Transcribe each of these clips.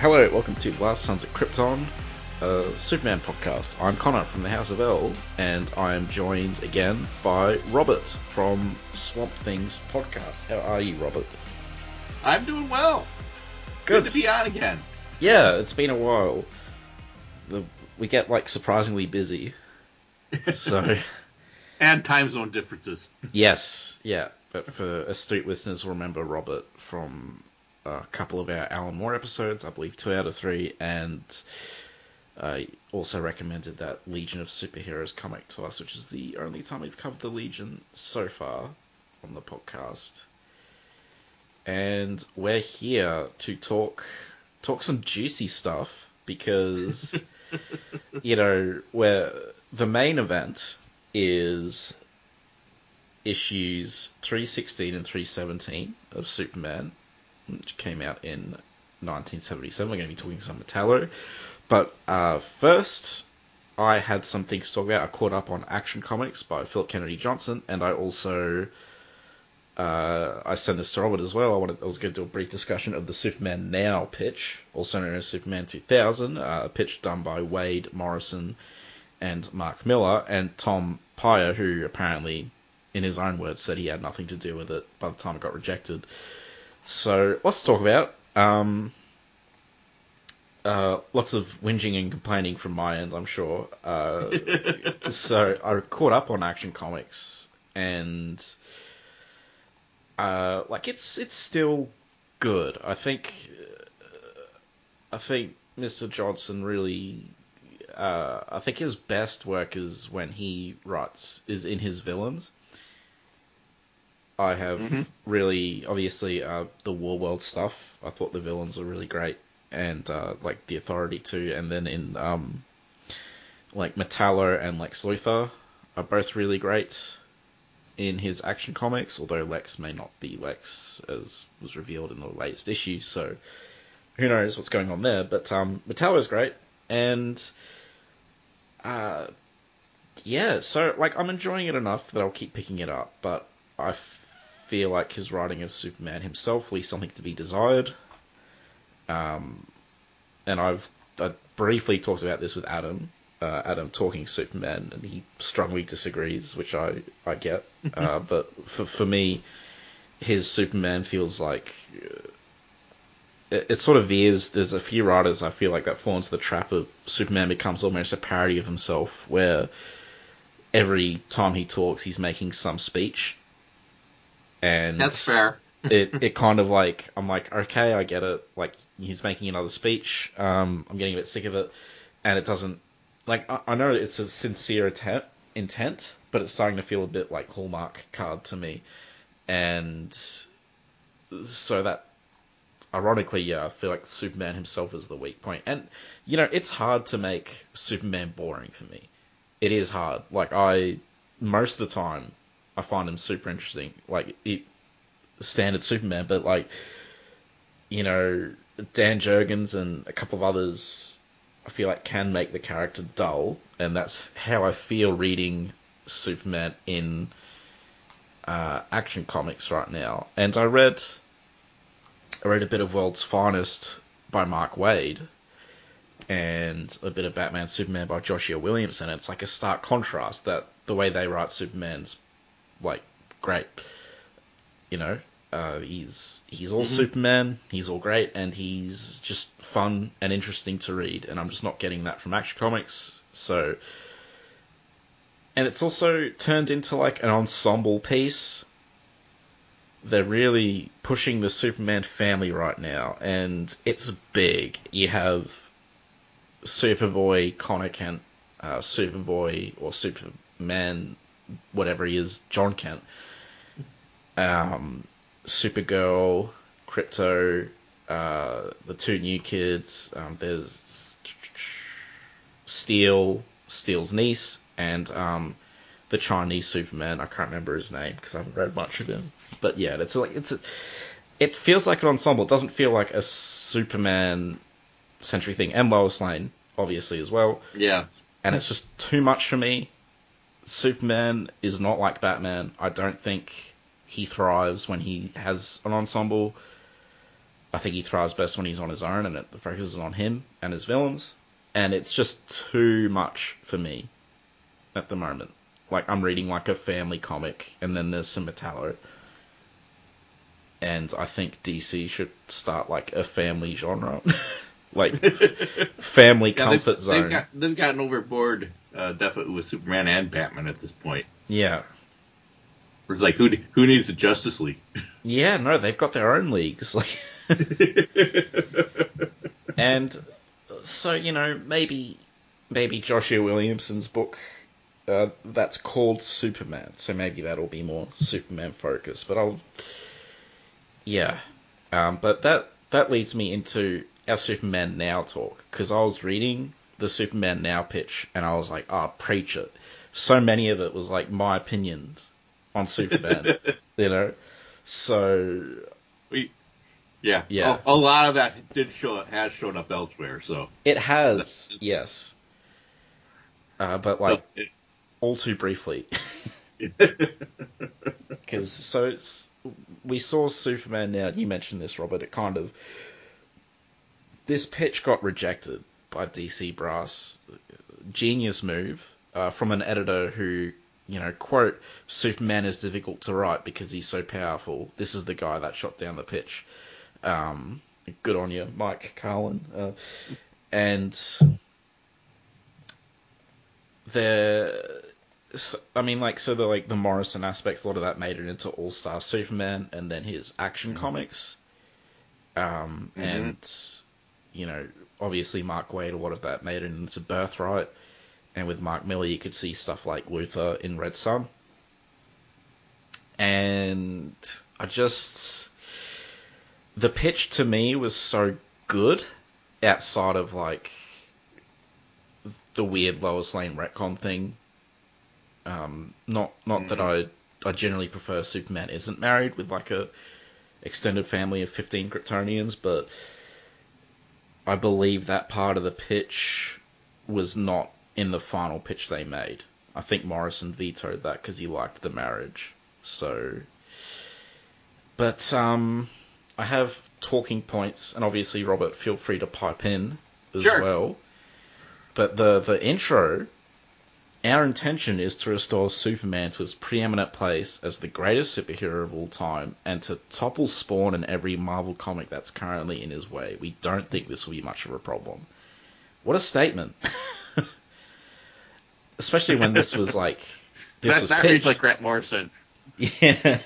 Hello, welcome to Last Sons of Krypton, Superman podcast. I'm Connor from the House of El, and I am joined again by Robert from Swamp Things podcast. How are you, Robert? I'm doing well. Good to be on again. Yeah, it's been a while. We get, like, surprisingly busy. So. And time zone differences. Yes, yeah. But for astute listeners, remember Robert from a couple of our Alan Moore episodes, I believe 2 out of 3, and I also recommended that Legion of Superheroes comic to us, which is the only time we've covered the Legion so far on the podcast. And we're here to talk some juicy stuff because, you know, the main event is issues 316 and 317 of Superman, which came out in 1977. We're going to be talking some Metallo. But first, I had some things to talk about. I caught up on Action Comics by Philip Kennedy Johnson, and I also I sent this to Robert as well. I was going to do a brief discussion of the Superman Now pitch, also known as Superman 2000, a pitch done by Waid, Morrison, and Mark Miller, and Tom Pyer, who apparently, in his own words, said he had nothing to do with it by the time it got rejected. So, lots to talk about. Lots of whinging and complaining from my end, I'm sure. So, I caught up on Action Comics, and it's still good. I think Mr. Johnson really, I think his best work is when he writes, is in his villains. I have really, obviously, the War World stuff. I thought the villains were really great, and like the Authority too. And then in like Metallo and Lex Luthor are both really great in his Action Comics. Although Lex may not be Lex, as was revealed in the latest issue, so who knows what's going on there? But Metallo's great, and yeah. So like, I'm enjoying it enough that I'll keep picking it up, but I feel like his writing of Superman himself leaves something to be desired. And I briefly talked about this with Adam, talking Superman, and he strongly disagrees, which I get. But for me, his Superman feels like it sort of veers. There's a few writers I feel like that fall into the trap of Superman becomes almost a parody of himself, where every time he talks, he's making some speech. And that's fair. it kind of like, I'm like, okay, I get it. Like, he's making another speech. I'm getting a bit sick of it. And it doesn't, like, I know it's a sincere intent, but it's starting to feel a bit like Hallmark card to me. And so that, ironically, yeah, I feel like Superman himself is the weak point. And, you know, it's hard to make Superman boring for me. It is hard. Like, most of the time, I find him super interesting, like standard Superman, but like, you know, Dan Jurgens and a couple of others, I feel like can make the character dull, and that's how I feel reading Superman in Action Comics right now. And I read a bit of World's Finest by Mark Waid, and a bit of Batman Superman by Joshua Williamson. It's like a stark contrast that the way they write Superman's like, great, you know, he's all Superman, he's all great, and he's just fun and interesting to read, and I'm just not getting that from Action Comics. So, and it's also turned into like an ensemble piece. They're really pushing the Superman family right now, and it's big. You have Superboy, Connor Kent, Superboy, or Superman, whatever he is, John Kent, Supergirl, Krypto, the two new kids, there's Steel, Steel's niece, and the Chinese Superman. I can't remember his name because I haven't read much of him. But yeah, it feels like an ensemble. It doesn't feel like a Superman-centric thing. And Lois Lane, obviously, as well. Yeah. And it's just too much for me. Superman is not like Batman. I don't think he thrives when he has an ensemble. I think he thrives best when he's on his own, and it focuses on him and his villains. And it's just too much for me at the moment. Like, I'm reading, like, a family comic, and then there's some Metallo. And I think DC should start, like, a family genre. Like, family comfort zone. They've gotten overboard, definitely, with Superman and Batman at this point. Yeah. It's like, who needs the Justice League? Yeah, no, they've got their own leagues. Like, and so, you know, maybe Joshua Williamson's book... that's called Superman, so maybe that'll be more Superman focused. But but that leads me into our Superman Now talk, because I was reading the Superman Now pitch and I was like, preach it. So many of it was like my opinions on Superman, you know. So a lot of that has shown up elsewhere. So it has, yes. But like. All too briefly. Because, we saw Superman Now, you mentioned this, Robert, it kind of, this pitch got rejected by DC brass. Genius move from an editor who, you know, quote, Superman is difficult to write because he's so powerful. This is the guy that shot down the pitch. Good on you, Mike Carlin. The Morrison aspects, a lot of that made it into All-Star Superman, and then his Action Comics, and, you know, obviously Mark Waid, a lot of that made it into Birthright, and with Mark Miller, you could see stuff like Luthor in Red Sun, and the pitch to me was so good, outside of, like, the weird Lois Lane retcon thing. Not that I generally prefer Superman isn't married with like a extended family of 15 Kryptonians, but I believe that part of the pitch was not in the final pitch they made. I think Morrison vetoed that because he liked the marriage. So, but I have talking points, and obviously Robert, feel free to pipe in as well. But the intro, our intention is to restore Superman to his preeminent place as the greatest superhero of all time and to topple Spawn and every Marvel comic that's currently in his way. We don't think this will be much of a problem. What a statement. Especially when this was like... That reads like Grant Morrison. Yeah.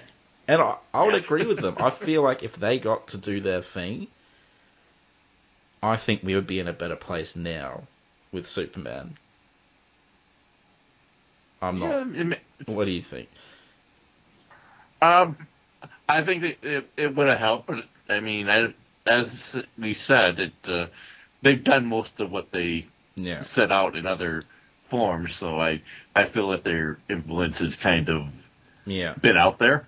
And I would agree with them. I feel like if they got to do their thing, I think we would be in a better place now. With Superman, I'm not. What do you think? I think that it would have helped. But I mean, as we said, they've done most of what they set out in other forms. So I feel that their influence has kind of been out there.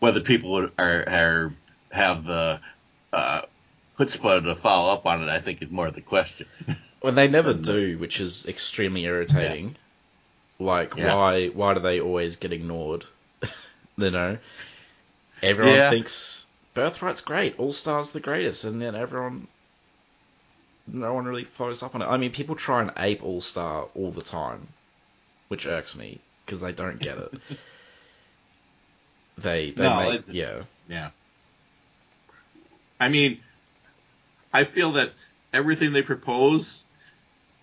Whether people have the chutzpah to follow up on it, I think, is more the question. Well, they never do, which is extremely irritating. Yeah. Like, why do they always get ignored? You know? Everyone thinks Birthright's great, All-Star's the greatest, and then no one really follows up on it. I mean, people try and ape All-Star all the time, which irks me, because they don't get it. Yeah. I mean... I feel that everything they propose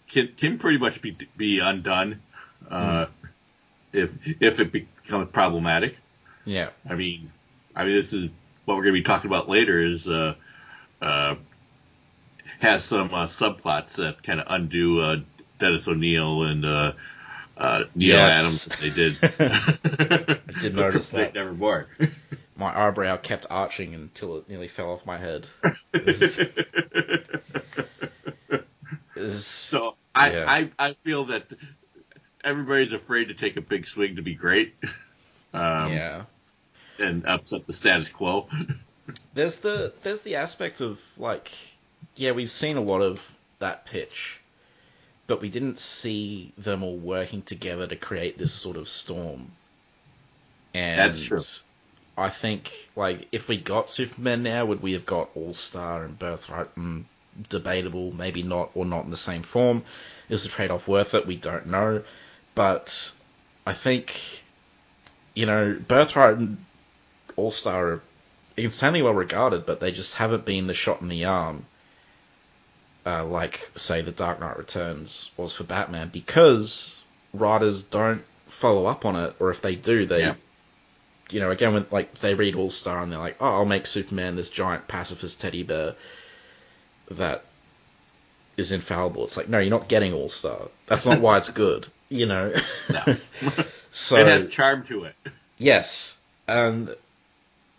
can pretty much be undone if it becomes problematic. Yeah, I mean, this is what we're going to be talking about later. Is has some subplots that kind of undo Dennis O'Neill and Neil Adams that they did. I did notice that. Nevermore. My eyebrow kept arching until it nearly fell off my head. So I feel that everybody's afraid to take a big swing to be great. And upset the status quo. There's the aspect of, like, we've seen a lot of that pitch, but we didn't see them all working together to create this sort of storm. And that's true. I think, like, if we got Superman Now, would we have got All-Star and Birthright? Debatable, maybe not, or not in the same form. Is the trade-off worth it? We don't know. But I think, you know, Birthright and All-Star are insanely well regarded, but they just haven't been the shot in the arm, like, say, The Dark Knight Returns was for Batman, because writers don't follow up on it, or if they do, they... Yeah. You know, again, when, like, they read All-Star and they're like, oh, I'll make Superman this giant pacifist teddy bear that is infallible. It's like, no, you're not getting All-Star. That's not why it's good, you know? No. So, it has charm to it. Yes. And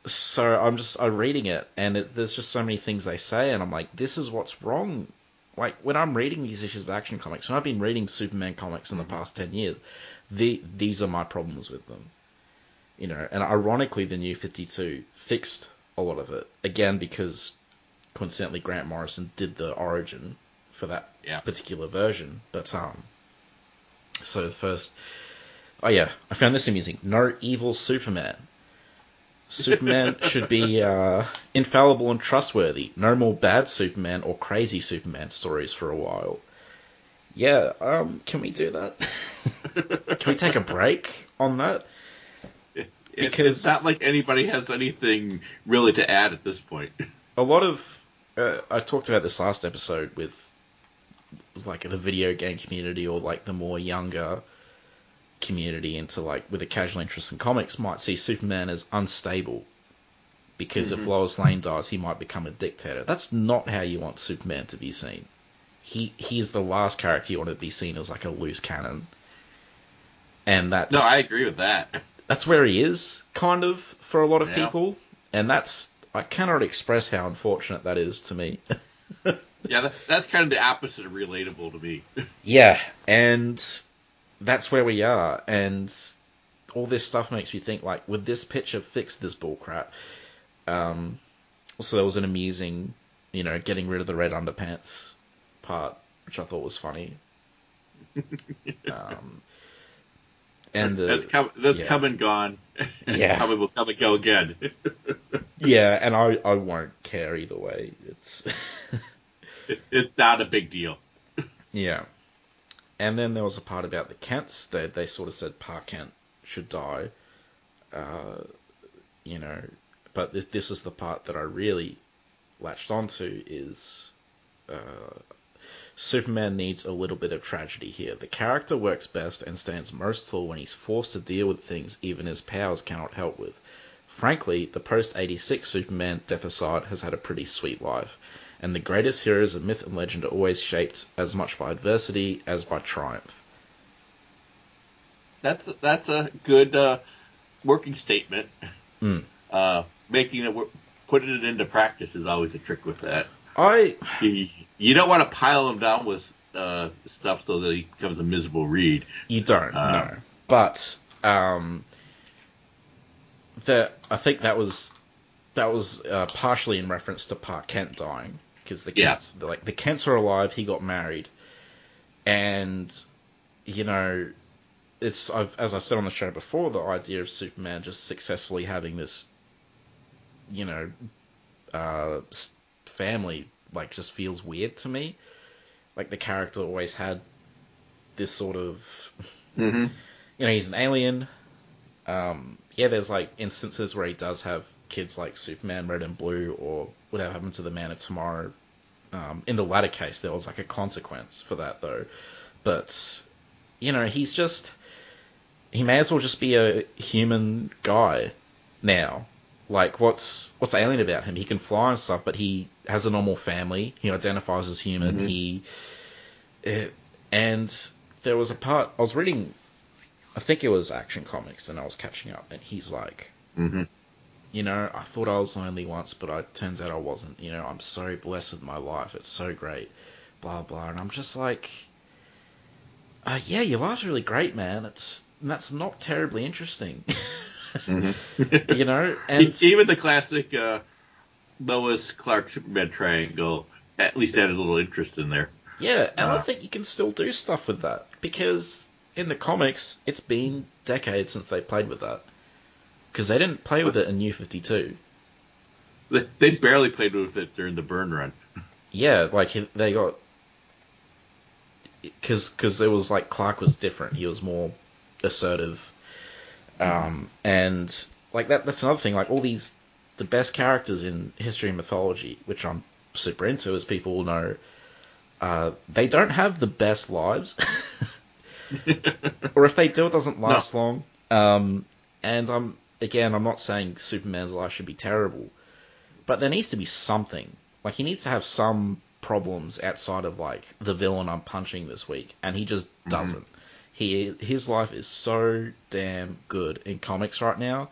so I'm reading it, and there's just so many things they say, and I'm like, this is what's wrong. Like, when I'm reading these issues of Action Comics, and I've been reading Superman comics in the past 10 years, these are my problems with them. You know, and ironically, the New 52 fixed a lot of it. Again, because, coincidentally, Grant Morrison did the origin for that particular version. But, so first... Oh, yeah, I found this amusing. No evil Superman. Superman should be infallible and trustworthy. No more bad Superman or crazy Superman stories for a while. Yeah, can we do that? Can we take a break on that? Because it's not like anybody has anything really to add at this point. A lot of... I talked about this last episode with, like, the video game community or, like, the more younger community into, like, with a casual interest in comics might see Superman as unstable. Because if Lois Lane dies, he might become a dictator. That's not how you want Superman to be seen. He is the last character you want to be seen as, like, a loose cannon. And that's... No, I agree with that. That's where he is, kind of, for a lot of people. And that's... I cannot express how unfortunate that is to me. That's kind of the opposite of relatable to me. Yeah, and that's where we are. And all this stuff makes me think, like, would this picture fix this bullcrap? Also, there was an amusing, you know, getting rid of the red underpants part, which I thought was funny. And come and gone. Yeah, probably will come and go again. Yeah, and I won't care either way. It's not a big deal. Yeah, and then there was a part about the Kents. They sort of said Pa Kent should die. You know, but this is the part that I really latched onto is. Superman needs a little bit of tragedy here. The character works best and stands most tall when he's forced to deal with things even his powers cannot help with. Frankly, the post-86 Superman death aside has had a pretty sweet life, and the greatest heroes of myth and legend are always shaped as much by adversity as by triumph. That's a good working statement. Mm. Putting it into practice is always a trick with that. You don't want to pile him down with stuff so that he becomes a miserable read. You don't, no. But I think that was partially in reference to Park Kent dying because the Kents, like the Kents are alive. He got married, and you know, as I've said on the show before, the idea of Superman just successfully having this, you know. Family, like, just feels weird to me. Like, the character always had this sort of... Mm-hmm. You know, he's an alien. There's, like, instances where he does have kids like Superman Red and Blue or whatever happened to the Man of Tomorrow. In the latter case, there was, like, a consequence for that, though. But, you know, he's just... He may as well just be a human guy now. Like, what's alien about him? He can fly and stuff, but he has a normal family. He identifies as human. Mm-hmm. And there was a part... I was reading... I think it was Action Comics, and I was catching up, and he's like... Mm-hmm. You know, I thought I was lonely once, but it turns out I wasn't. You know, I'm so blessed with my life. It's so great. Blah, blah. And I'm just like... yeah, your life's really great, man. That's not terribly interesting. Mm-hmm. You know, and even the classic Lois Clark Superman triangle at least had a little interest in there. Yeah, and I think you can still do stuff with that because in the comics, it's been decades since they played with that. Because they didn't play with it in New 52. They barely played with it during the Byrne run. Yeah, like, they got... Because it was like, Clark was different. He was more assertive. And, like, that's another thing. Like, all these... The best characters in history and mythology, which I'm super into, as people will know, they don't have the best lives. Or if they do, it doesn't last long. And I'm not saying Superman's life should be terrible, but there needs to be something. Like, he needs to have some problems outside of, like, the villain I'm punching this week, and he just doesn't. His life is so damn good in comics right now.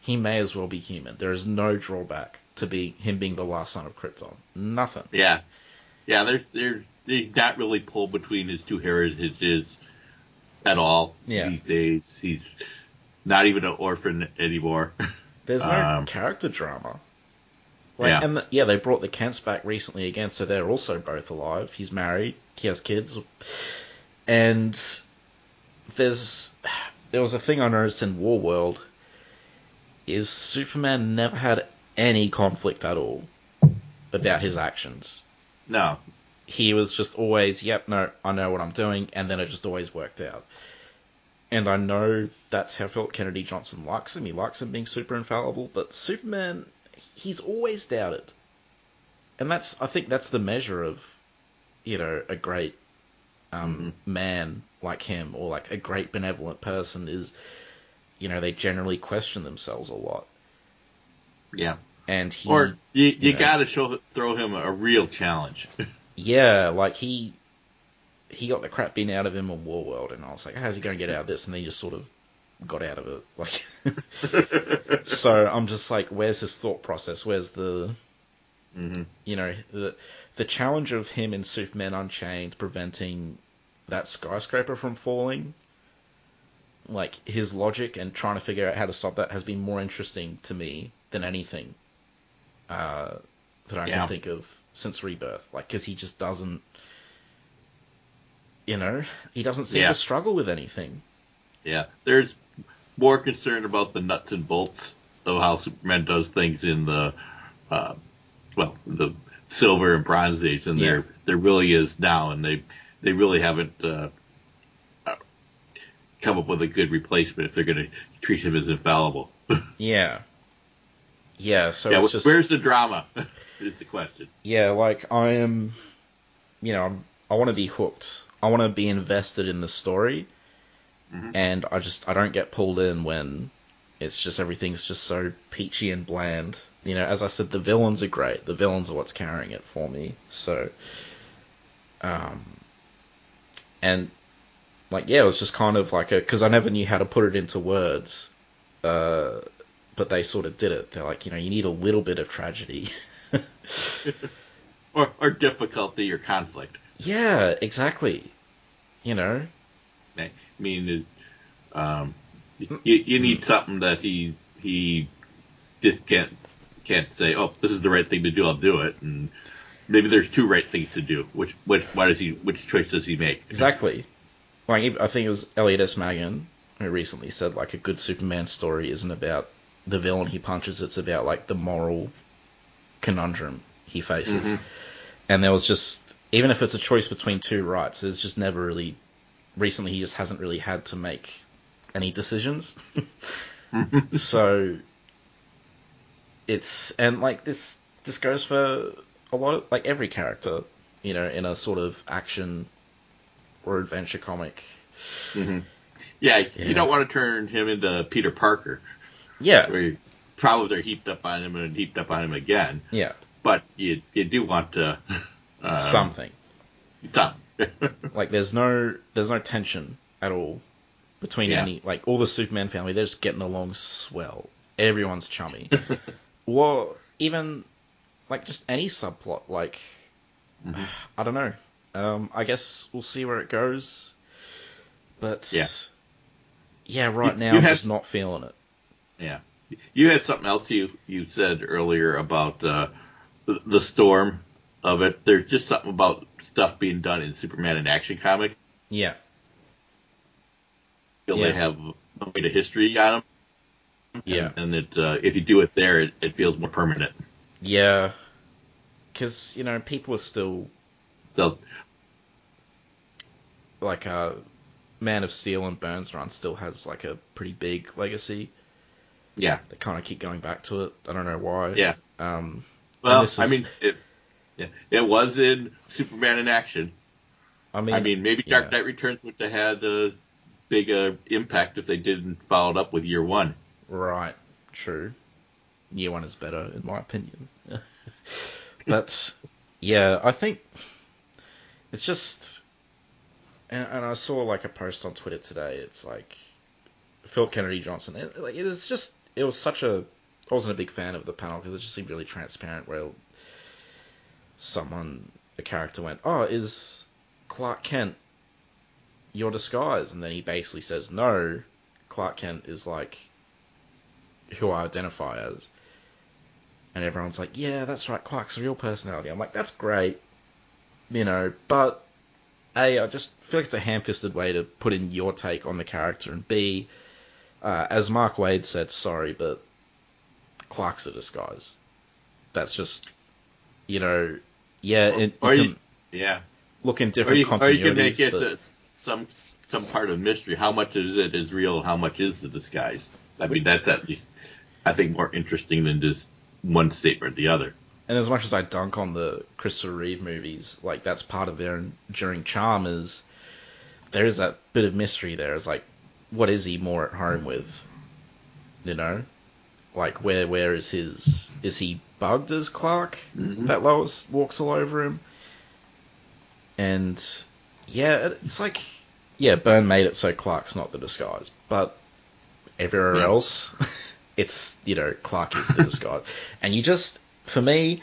He may as well be human. There is no drawback to him being the last son of Krypton. Nothing. Yeah. They're not really pulled between his two heritages at all these days. He's not even an orphan anymore. There's no character drama. And they brought the Kents back recently again, so they're also both alive. He's married. He has kids. And there was a thing I noticed in War World. Is Superman never had any conflict at all about his actions. No. He was just always, I know what I'm doing, and then it just always worked out. And I know that's how Philip Kennedy Johnson likes him. He likes him being super infallible, but Superman, he's always doubted. And I think that's the measure of, a great man like him, or like a great benevolent person is... they generally question themselves a lot. Yeah. And you gotta throw him a real challenge. Yeah, like he got the crap beaten out of him on War World, and I was like, how's he gonna get out of this? And then he just sort of got out of it. Like, so I'm just like, where's his thought process? Where's the, the challenge of him in Superman Unchained preventing that skyscraper from falling? Like, his logic and trying to figure out how to stop that has been more interesting to me than anything that I can think of since Rebirth. Like, because he just doesn't, he doesn't seem to struggle with anything. Yeah, there's more concern about the nuts and bolts of how Superman does things in the, the Silver and Bronze Age than there really is now, and they really haven't... come up with a good replacement if they're going to treat him as infallible. It's just... Where's the drama? Is the question. Yeah, like, I am... I want to be hooked. I want to be invested in the story, and I don't get pulled in when it's just everything's just so peachy and bland. As I said, the villains are great. The villains are what's carrying it for me, so... it was just kind of like because I never knew how to put it into words, but they sort of did it. They're like, you need a little bit of tragedy. or difficulty or conflict. Yeah, exactly. I mean, you need something that he just can't say, oh, this is the right thing to do, I'll do it. And maybe there's two right things to do. Which choice does he make? Exactly. Like, I think it was Elliot S. Magan who recently said, like, a good Superman story isn't about the villain he punches, it's about, like, the moral conundrum he faces. And there was just, even if it's a choice between two rights, there's just never really, recently he just hasn't really had to make any decisions. So, this goes for a lot of, like, every character, in a sort of action or adventure comic. You don't want to turn him into Peter Parker. Yeah. Where problems are heaped up on him and heaped up on him again. Yeah. But you do want to... something. Like, there's no tension at all between any... Like, all the Superman family, they're just getting along swell. Everyone's chummy. Well, even, like, just any subplot, like... I don't know. I guess we'll see where it goes, but right now I'm just not feeling it. Yeah, you had something else you said earlier about the storm of it. There's just something about stuff being done in Superman and Action Comics. Yeah, they have a bit of history on them. Yeah. And it, if you do it there, it feels more permanent. Yeah. Because, you know, people are still... So, like, Man of Steel and Burns run still has, like, a pretty big legacy. Yeah. They kind of keep going back to it. I don't know why. Yeah. Well, I mean, it was in Superman in Action. I mean maybe Dark Knight Returns would have had a big impact if they didn't follow it up with Year One. Right. True. Year One is better, in my opinion. But, yeah, I think it's just... And I saw, like, a post on Twitter today. It's like, Philip Kennedy Johnson. It was such a... I wasn't a big fan of the panel because it just seemed really transparent where a character went, "Oh, is Clark Kent your disguise?" And then he basically says, "No, Clark Kent is, like, who I identify as." And everyone's like, "Yeah, that's right, Clark's real personality." I'm like, that's great, you know, but A, I just feel like it's a ham-fisted way to put in your take on the character, and B, as Mark Waid said, sorry, but Clark's a disguise. That's just, you know, look in different continuities. Or you can make it some part of mystery. How much is it is real? How much is the disguise? I mean, that's at least, I think, more interesting than just one statement or the other. And as much as I dunk on the Christopher Reeve movies, like, that's part of their enduring charm is there is that bit of mystery there. It's like, what is he more at home with? You know? Like, where is his... Is he bugged as Clark? Mm-hmm. That Lois walks all over him? And, yeah, it's like... Yeah, Byrne made it so Clark's not the disguise. But everywhere else, it's, you know, Clark is the disguise. And you just... For me,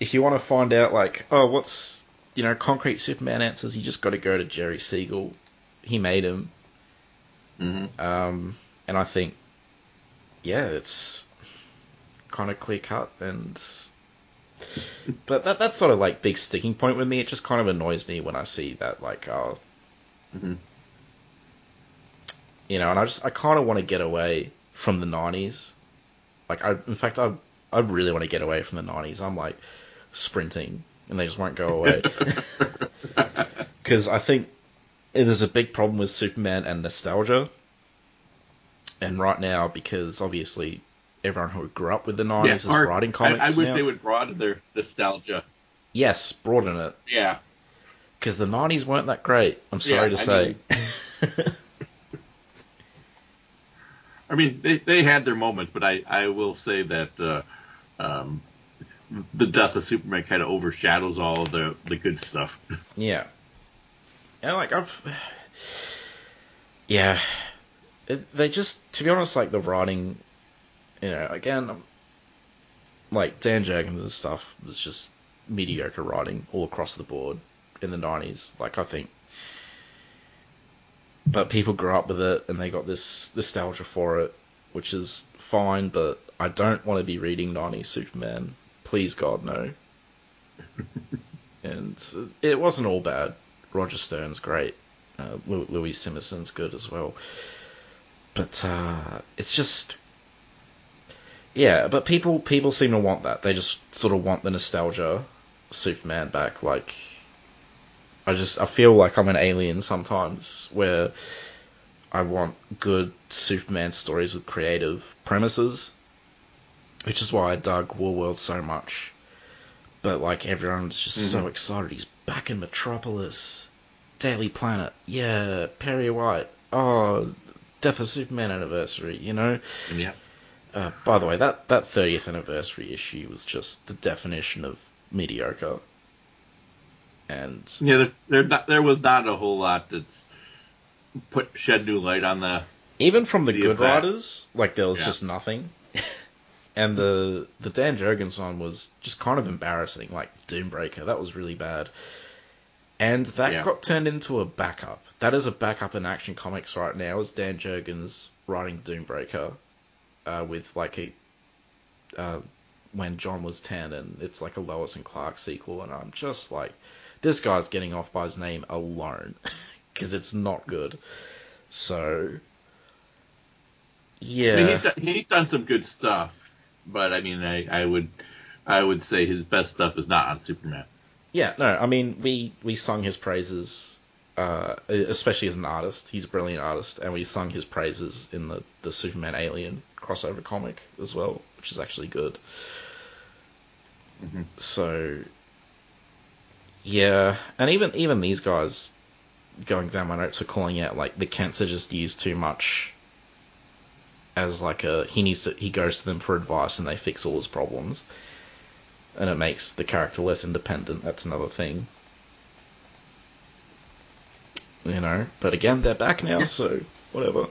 if you want to find out, like, oh, what's, you know, concrete Superman answers, you just got to go to Jerry Siegel. He made him. Mm-hmm. And I think, yeah, it's kind of clear cut. And but that's sort of, like, big sticking point with me. It just kind of annoys me when I see that, like, oh, mm-hmm. You know, and I kind of want to get away from the 90s. Like, I really want to get away from the 90s. I'm, like, sprinting, and they just won't go away. Because I think there's a big problem with Superman and nostalgia. And right now, because obviously everyone who grew up with the 90s is writing comics I wish now. They would broaden their nostalgia. Yes, broaden it. Yeah. Because the 90s weren't that great, I'm sorry to say. I mean, they had their moments, but I will say that... the death of Superman kind of overshadows all of the good stuff. Yeah. And, like, yeah. They just... To be honest, like, the writing... You know, again... like, Dan Jurgens and stuff was just mediocre writing all across the board in the 90s. Like, I think... But people grew up with it, and they got this nostalgia for it, which is fine, but... I don't want to be reading 90s Superman. Please, God, no. And it wasn't all bad. Roger Stern's great. Louis Simerson's good as well. But it's just... Yeah, but people seem to want that. They just sort of want the nostalgia Superman back. Like, I feel like I'm an alien sometimes, where I want good Superman stories with creative premises. Which is why I dug War World so much. But, like, everyone's just so excited. He's back in Metropolis. Daily Planet. Yeah. Perry White. Oh, Death of Superman anniversary, you know? Yeah. By the way, that 30th anniversary issue was just the definition of mediocre. And... Yeah, there was not a whole lot that's shed new light on the... Even from the good writers, like, there was just nothing. And the Dan Jurgens one was just kind of embarrassing, like Doombreaker. That was really bad. And that got turned into a backup. That is a backup in Action Comics right now, is Dan Jurgens writing Doombreaker with, like, when John was 10, and it's like a Lois and Clark sequel. And I'm just like, this guy's getting off by his name alone because it's not good. So... Yeah, I mean, he's done some good stuff, but I mean, I would say his best stuff is not on Superman. Yeah, no, I mean, we sung his praises, especially as an artist. He's a brilliant artist, and we sung his praises in the Superman Alien crossover comic as well, which is actually good. Mm-hmm. So, yeah, and even these guys, going down my notes, are calling out, like, the Kents are just used too much as, like, he goes to them for advice and they fix all his problems. And it makes the character less independent. That's another thing. You know? But again, they're back now, so whatever.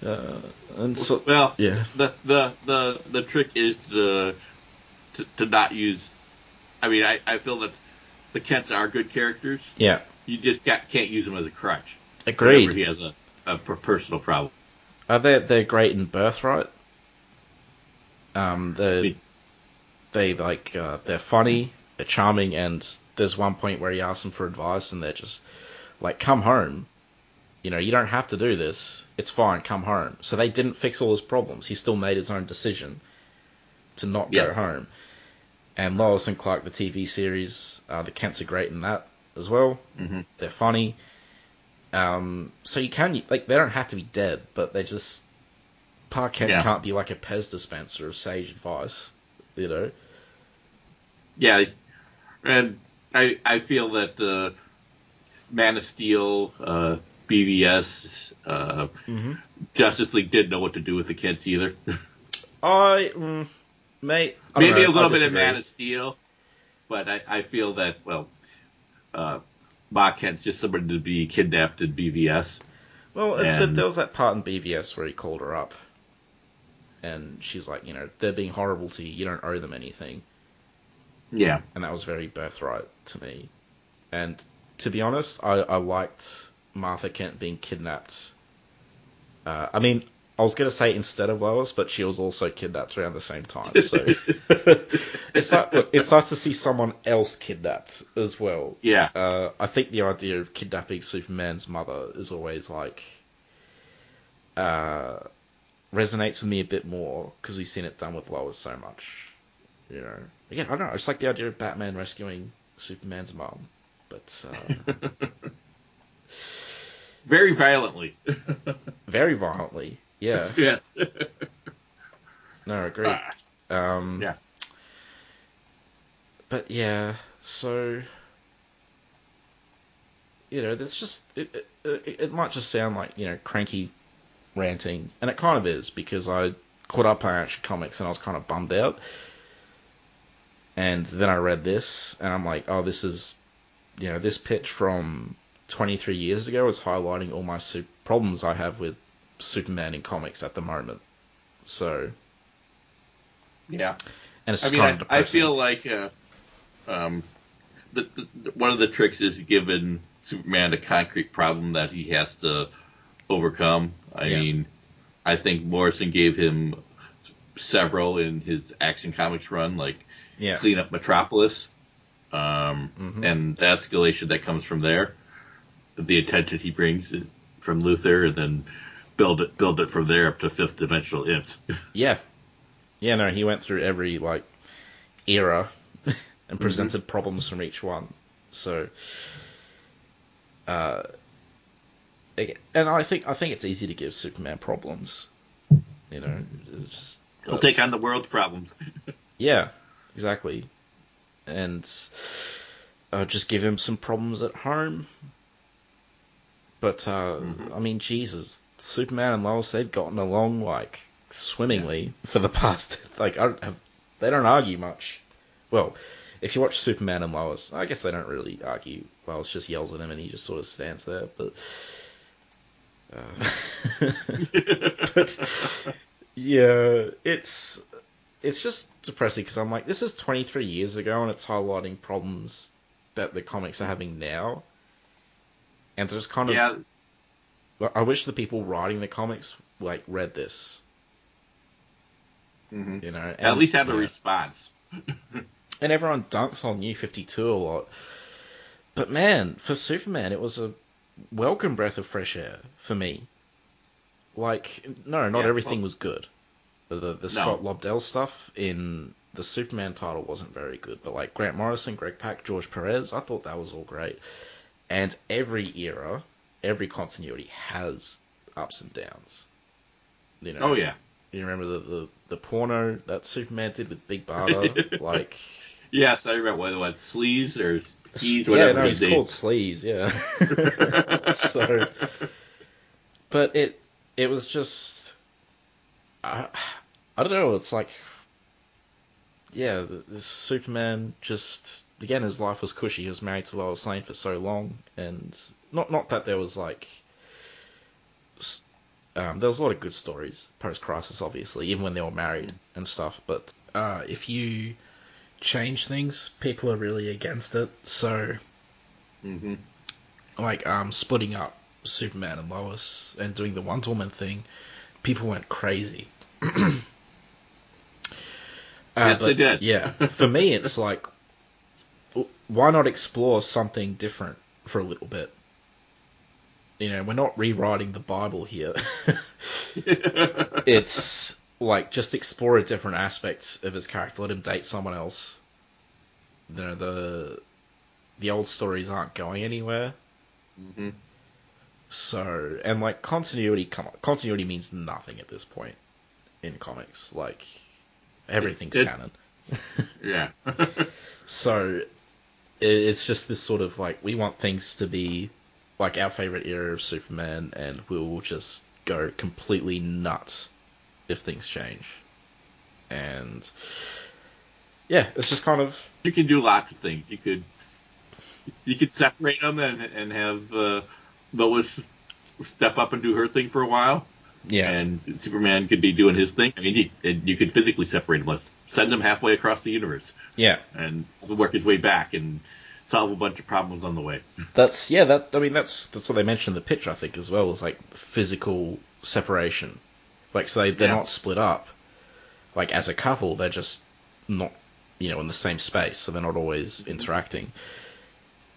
The trick is to not use... I mean, I feel that the Kents are good characters. Yeah. You just can't use them as a crutch. Agreed. Whenever he has a personal problem. They're great in Birthright. They're funny, they're charming, and there's one point where he asks them for advice, and they're just like, come home. You know, you don't have to do this. It's fine, come home. So they didn't fix all his problems. He still made his own decision to not go home. And Lois and Clark, the TV series, the Kents are great in that as well. Mm-hmm. They're funny. So you can, like, they don't have to be dead, but they just... Pa Kent can't be like a Pez dispenser of sage advice, you know? Yeah, and I feel that Man of Steel, BVS, mm-hmm. Justice League didn't know what to do with the Kents either. Maybe a little bit of Man of Steel, but I feel that, well, Ma Kent's just somebody to be kidnapped in BVS. Well, there was that part in BVS where he called her up. And she's like, you know, they're being horrible to you. You don't owe them anything. Yeah. And that was very Birthright to me. And to be honest, I liked Martha Kent being kidnapped. I mean, I was going to say instead of Lois, but she was also kidnapped around the same time. So it's nice to see someone else kidnapped as well. Yeah. I think the idea of kidnapping Superman's mother is always like... resonates with me a bit more because we've seen it done with Lois so much, you know. Again, I don't know. I just like the idea of Batman rescuing Superman's mom, but very violently. Very violently, yeah. Yes. No, I agree. Yeah. But yeah, so you know, there's just it might just sound like, you know, cranky ranting, and it kind of is, because I caught up on Action Comics and I was kind of bummed out, and then I read this and I'm like, oh, this is, you know, this pitch from 23 years ago is highlighting all my problems I have with Superman in comics at the moment. So yeah, and it's kind of depressing. I feel like one of the tricks is giving Superman a concrete problem that he has to overcome. I mean, I think Morrison gave him several in his Action Comics run, like clean up Metropolis, and the escalation that comes from there, the attention he brings from Luthor, and then build it from there up to fifth dimensional imps. Yeah. Yeah, no, he went through every, like, era and presented problems from each one. So, and I think it's easy to give Superman problems, you know. He'll take on the world's problems. Yeah, exactly. And just give him some problems at home. But I mean, Jesus, Superman and Lois, they've gotten along like swimmingly for the past. Like, they don't argue much. Well, if you watch Superman and Lois, I guess they don't really argue. Lois just yells at him, and he just sort of stands there, but. But yeah, it's just depressing because I'm like, this is 23 years ago and it's highlighting problems that the comics are having now, and there's kind of I wish the people writing the comics like read this, you know, and at least have a response. And everyone dunks on New 52 a lot, but man, for Superman it was a welcome breath of fresh air for me. Like, no, not everything was good. The Scott Lobdell stuff in the Superman title wasn't very good, but like Grant Morrison, Greg Pak, George Perez, I thought that was all great. And every era, every continuity has ups and downs. You know? Oh yeah. You remember the porno that Superman did with Big Barda? Like, yes, I remember what Sleaze or Sleaze, whatever. Yeah, no, he's called Sleaze. Yeah. So, but it was just, I don't know. It's like, yeah, this Superman just, again, his life was cushy. He was married to Lois Lane for so long, and not that there was like. There was a lot of good stories post-crisis, obviously, even when they were married and stuff. But if you change things, people are really against it. So, like, splitting up Superman and Lois and doing the Wonder Woman thing, people went crazy. Yes, they did. Yeah. For me, it's like, why not explore something different for a little bit? You know, we're not rewriting the Bible here. It's like, just explore a different aspect of his character. Let him date someone else. You know, the old stories aren't going anywhere. Mm-hmm. So, and like continuity, come on, continuity means nothing at this point in comics. Like, everything's canon. Yeah. So, it's just this sort of like, we want things to be like our favorite era of Superman, and we'll just go completely nuts if things change. And yeah, it's just kind of, you can do lots of things. You could separate them and have Lois step up and do her thing for a while. Yeah, and Superman could be doing his thing. I mean, you could physically separate them. Let's send them halfway across the universe. Yeah, and work his way back and solve a bunch of problems on the way. That's, yeah, that, I mean, that's what they mentioned in the pitch, I think, as well, was, like, physical separation. Like, so they're not split up. Like, as a couple, they're just not, you know, in the same space, so they're not always interacting.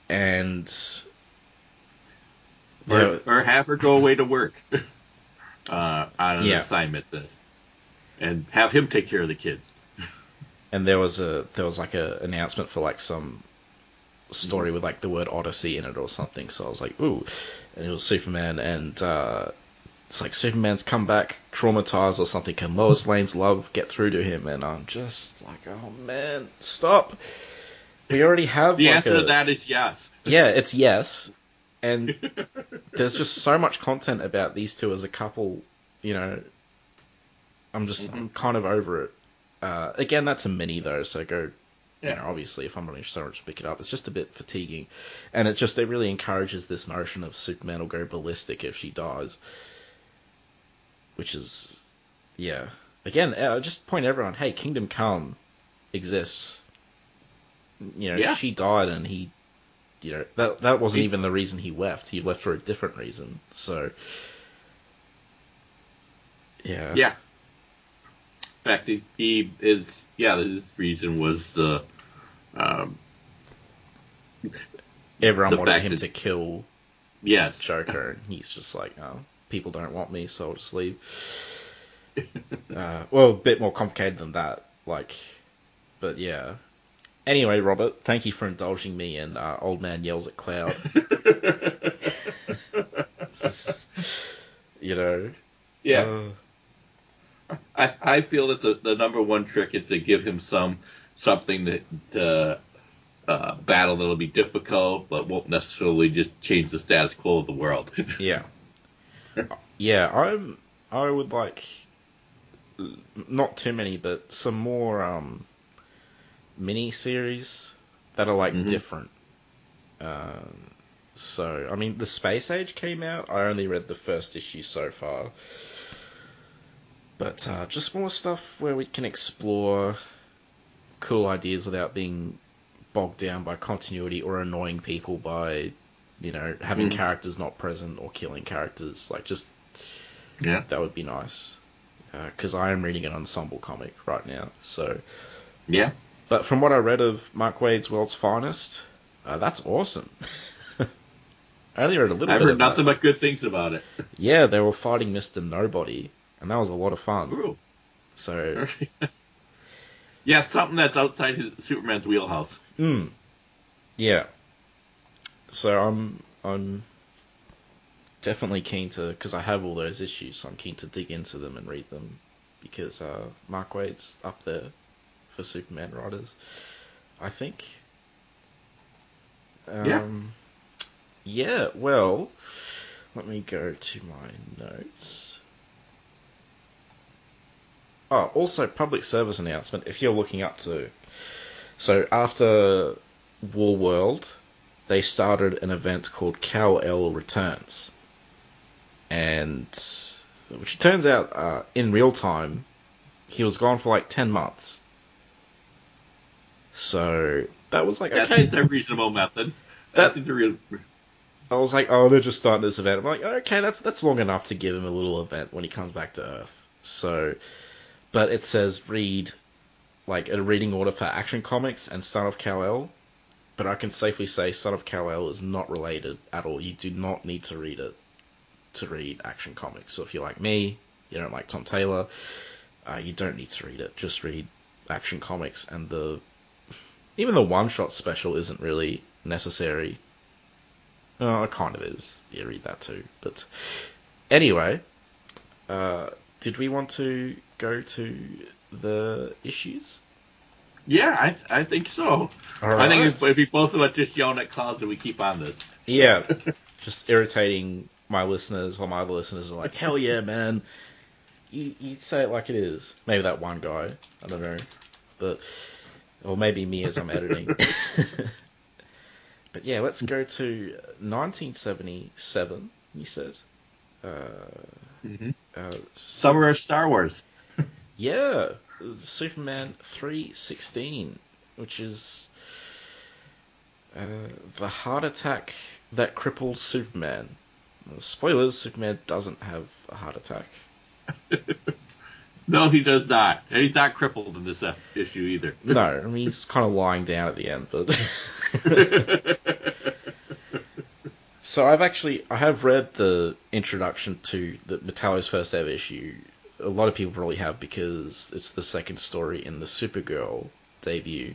And Or have her go away to work on an assignment. And have him take care of the kids. And there was like, a announcement for, like, some story with like the word Odyssey in it or something, so I was like, ooh, and it was Superman, and it's like Superman's come back traumatized or something. Can Lois Lane's love get through to him? And I'm just like, oh man, stop. We already have the answer to that is yes. Yeah, it's yes. And there's just so much content about these two as a couple, you know. I'm kind of over it. Again, that's a mini though, so go. You know, obviously, if I'm really interested, I'll just pick it up. It's just a bit fatiguing. And it really encourages this notion of Superman will go ballistic if she dies. Which is, yeah. Again, I'll just point everyone, hey, Kingdom Come exists. You know, she died and he, you know, that wasn't even the reason he left. He left for a different reason. So, yeah. Yeah. In fact, he is, his reason was the everyone wanted him to kill Joker, and he's just like, oh, people don't want me, so I'll just leave. Well, a bit more complicated than that, like, but yeah. Anyway, Robert, thank you for indulging me in Old Man Yells at Cloud. You know. Yeah. I feel that the number one trick is to give him something that battle that'll be difficult, but won't necessarily just change the status quo of the world. Yeah, yeah. I would like not too many, but some more mini series that are like different. So I mean, the Space Age came out. I only read the first issue so far. But just more stuff where we can explore cool ideas without being bogged down by continuity or annoying people by, you know, having characters not present or killing characters. Like, just, that would be nice. Because I am reading an ensemble comic right now, so. Yeah. But from what I read of Mark Waid's World's Finest, that's awesome. I only read a little bit. I've heard nothing but good things about it. Yeah, they were fighting Mr. Nobody, and that was a lot of fun. Ooh. So. Yeah, something that's outside Superman's wheelhouse. Hmm. Yeah. So I'm definitely keen to, because I have all those issues, so I'm keen to dig into them and read them, because Mark Waid's up there for Superman writers, I think. Yeah, well, let me go to my notes. Oh, also, public service announcement, if you're looking up to. So, after War World, they started an event called Kal-El Returns. And, which turns out, in real time, he was gone for like 10 months. So, that was like, that okay. That's a reasonable method. That's a real... I was like, oh, they're just starting this event. I'm like, okay, that's long enough to give him a little event when he comes back to Earth. So, but it says read, like, a reading order for Action Comics and Son of Kal-El. But I can safely say Son of Kal-El is not related at all. You do not need to read it to read Action Comics. So if you're like me, you don't like Tom Taylor, you don't need to read it. Just read Action Comics, and even the one-shot special isn't really necessary. Oh, it kind of is. You read that too. But anyway, did we want to go to the issues? Yeah, I think so. Right. I think it'd be both of us just yelling at clouds and we keep on this. Yeah, just irritating my listeners while my other listeners are like, hell yeah, man. You say it like it is. Maybe that one guy. I don't know. Or maybe me as I'm editing. But yeah, let's go to 1977, you said. Summer of Star Wars. Yeah, Superman 316, which is the heart attack that crippled Superman. Spoilers, Superman doesn't have a heart attack. No, he does not. And he's not crippled in this issue either. No, I mean, he's kind of lying down at the end, but... So I have read the introduction to the Metallo's first ever issue. A lot of people probably have, because it's the second story in the Supergirl debut.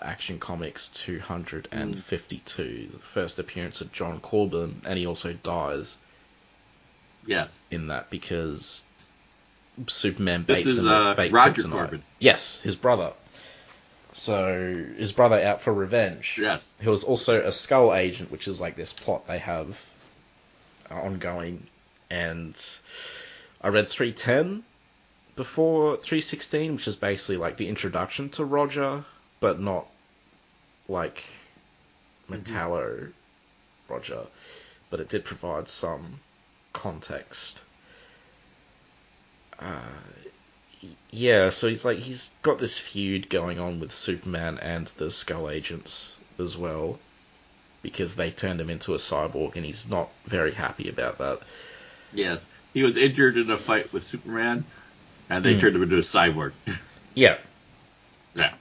Action Comics 252. The first appearance of John Corbin, and he also dies. Yes. In that, because... Superman baits him with fake Roger Corbin. Yes, his brother. So, his brother out for revenge. Yes. He was also a Skull agent, which is like this plot they have ongoing. And I read 310 before 316, which is basically like the introduction to Roger, but not like Metallo Roger. But it did provide some context. Yeah, so he's got this feud going on with Superman and the Skull agents as well, because they turned him into a cyborg, and he's not very happy about that. Yes, he was injured in a fight with Superman, and they turned him into a cyborg. Yeah. Yeah.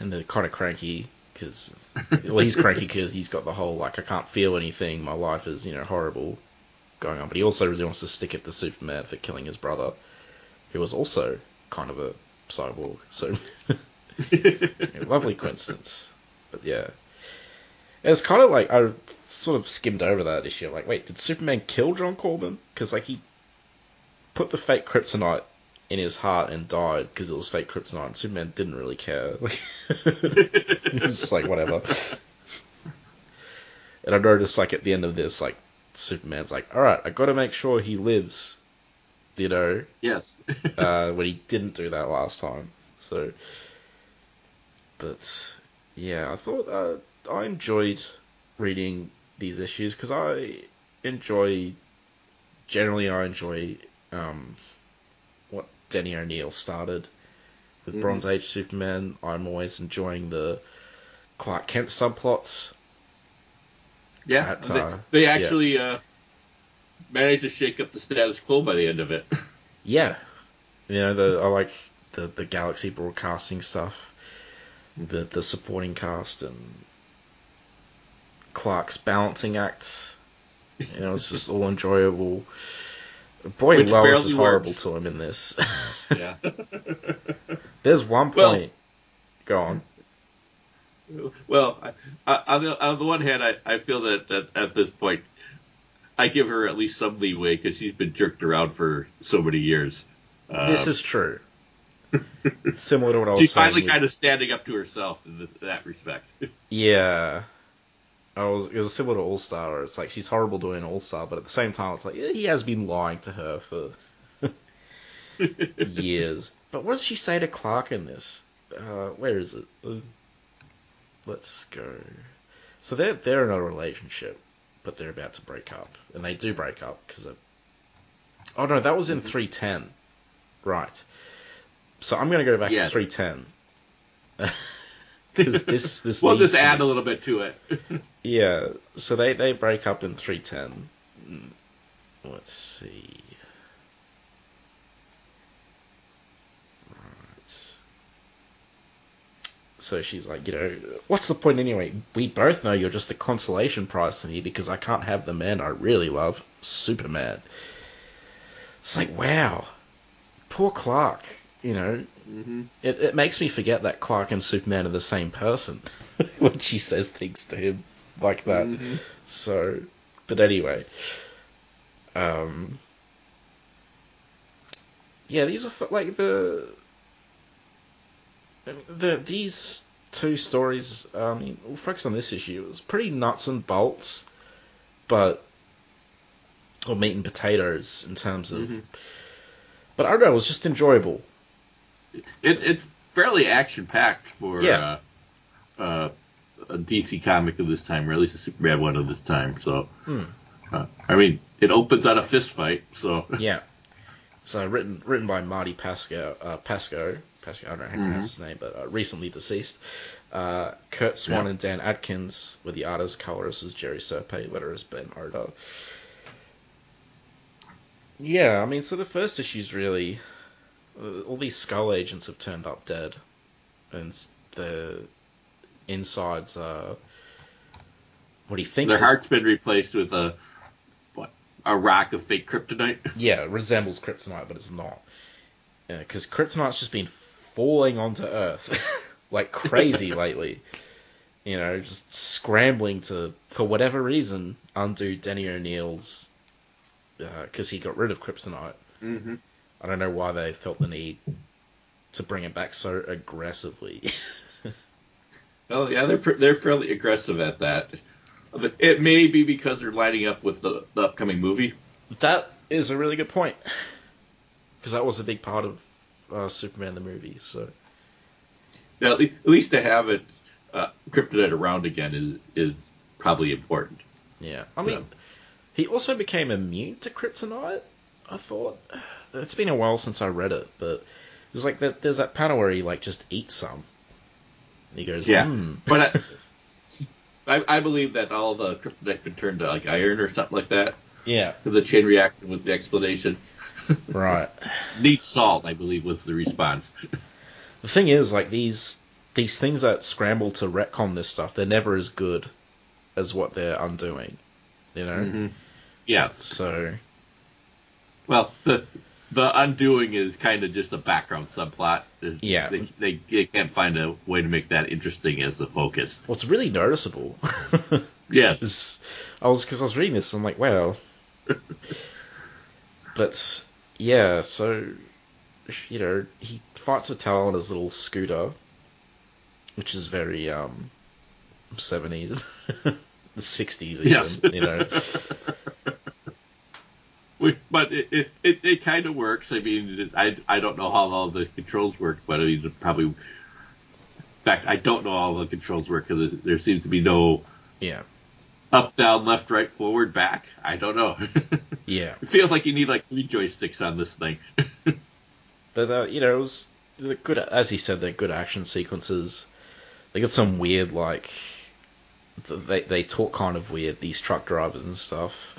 And they're kind of cranky, because... Well, he's cranky because he's got the whole, I can't feel anything, my life is, horrible going on, but he also really wants to stick it to Superman for killing his brother, who was also kind of a cyborg, so... Lovely coincidence. But yeah. It's kind of like, I sort of skimmed over that issue, like, wait, did Superman kill John Corbin? Because, he put the fake kryptonite in his heart and died because it was fake kryptonite, and Superman didn't really care. Just whatever. And I noticed, at the end of this, Superman's like, alright, I gotta make sure he lives, Yes. When he didn't do that last time. So, but, yeah, I thought, I enjoyed reading these issues, because I enjoy, what Denny O'Neill started with Bronze Age Superman. I'm always enjoying the Clark Kent subplots. Yeah, they actually managed to shake up the status quo by the end of it. Yeah. I like the Galaxy Broadcasting stuff, the supporting cast, and Clark's balancing act. You know, it's just all enjoyable. Boy, Lois is horrible to him in this. Yeah. There's one point. Go on. Well, on the one hand, I feel that at this point, I give her at least some leeway because she's been jerked around for so many years. This is true. It's similar to what I was saying. She's finally kind of standing up to herself in that respect. Yeah. It was similar to All-Star. It's like she's horrible doing All-Star, but at the same time, it's like he has been lying to her for years. But what does she say to Clark in this? Where is it? Let's go. So they're in a relationship, but they're about to break up, and they do break up because of... Oh no, that was in 310, right? So I'm going to go back to 310 because this we'll just add a little bit to it. Yeah. So they break up in 310. Let's see. So she's like, you know, what's the point anyway? We both know you're just a consolation prize to me because I can't have the man I really love, Superman. It's like, wow. Poor Clark, you know. Mm-hmm. It makes me forget that Clark and Superman are the same person when she says things to him like that. Mm-hmm. So, but anyway. Yeah, these are like these two stories, we'll focus on this issue. It was pretty nuts and bolts, or meat and potatoes in terms of... Mm-hmm. But I don't know, it was just enjoyable. It's fairly action-packed for a DC comic of this time, or at least a Superman one of this time. So, I mean, it opens on a fist fight, so... Yeah. So written by Marty Pasco, I don't know how to pronounce his name, but recently deceased. Kurt Swan and Dan Adkins were the artists. Colorist was Jerry Serpe, letterist Ben Oda. Yeah, I mean, so the first issue's really... all these Skull agents have turned up dead, and the insides are... What do you think? Their heart's been replaced with a rock of fake kryptonite. Yeah, it resembles kryptonite, but it's not. Because kryptonite's just been falling onto Earth like crazy lately. You know, just scrambling to, for whatever reason, undo Denny O'Neill's... Because he got rid of kryptonite. Mm-hmm. I don't know why they felt the need to bring it back so aggressively. Well, yeah, they're fairly aggressive at that. It may be because they're lining up with the upcoming movie. That is a really good point. Because that was a big part of Superman the movie. So, now, at least to have it kryptonite around again is probably important. Yeah, I mean, he also became immune to kryptonite. I thought it's been a while since I read it, but it was like that. There's that panel where he like just eats some. And he goes, but I believe that all the kryptonite could turn to like iron or something like that. Yeah, so the chain reaction was the explanation. Right. Need salt, I believe, was the response. The thing is, like, these things that scramble to retcon this stuff, they're never as good as what they're undoing, you know? Mm-hmm. Yeah. So... Well, the undoing is kind of just a background subplot. Yeah. They can't find a way to make that interesting as the focus. Well, it's really noticeable. Yeah. Because I was reading this, and I'm like, wow. But... Yeah, so, you know, he fights Metallo on his little scooter, which is very, 70s, the 60s even, yes. You know. But it kind of works. I mean, I don't know how all the controls work, but I mean, probably, in fact, I don't know all the controls work, because there seems to be no... Yeah. Up, down, left, right, forward, back. I don't know. Yeah. It feels like you need like 3 joysticks on this thing. But, you know, it was good, as he said, they're good action sequences. They got some weird, like, they talk kind of weird, these truck drivers and stuff.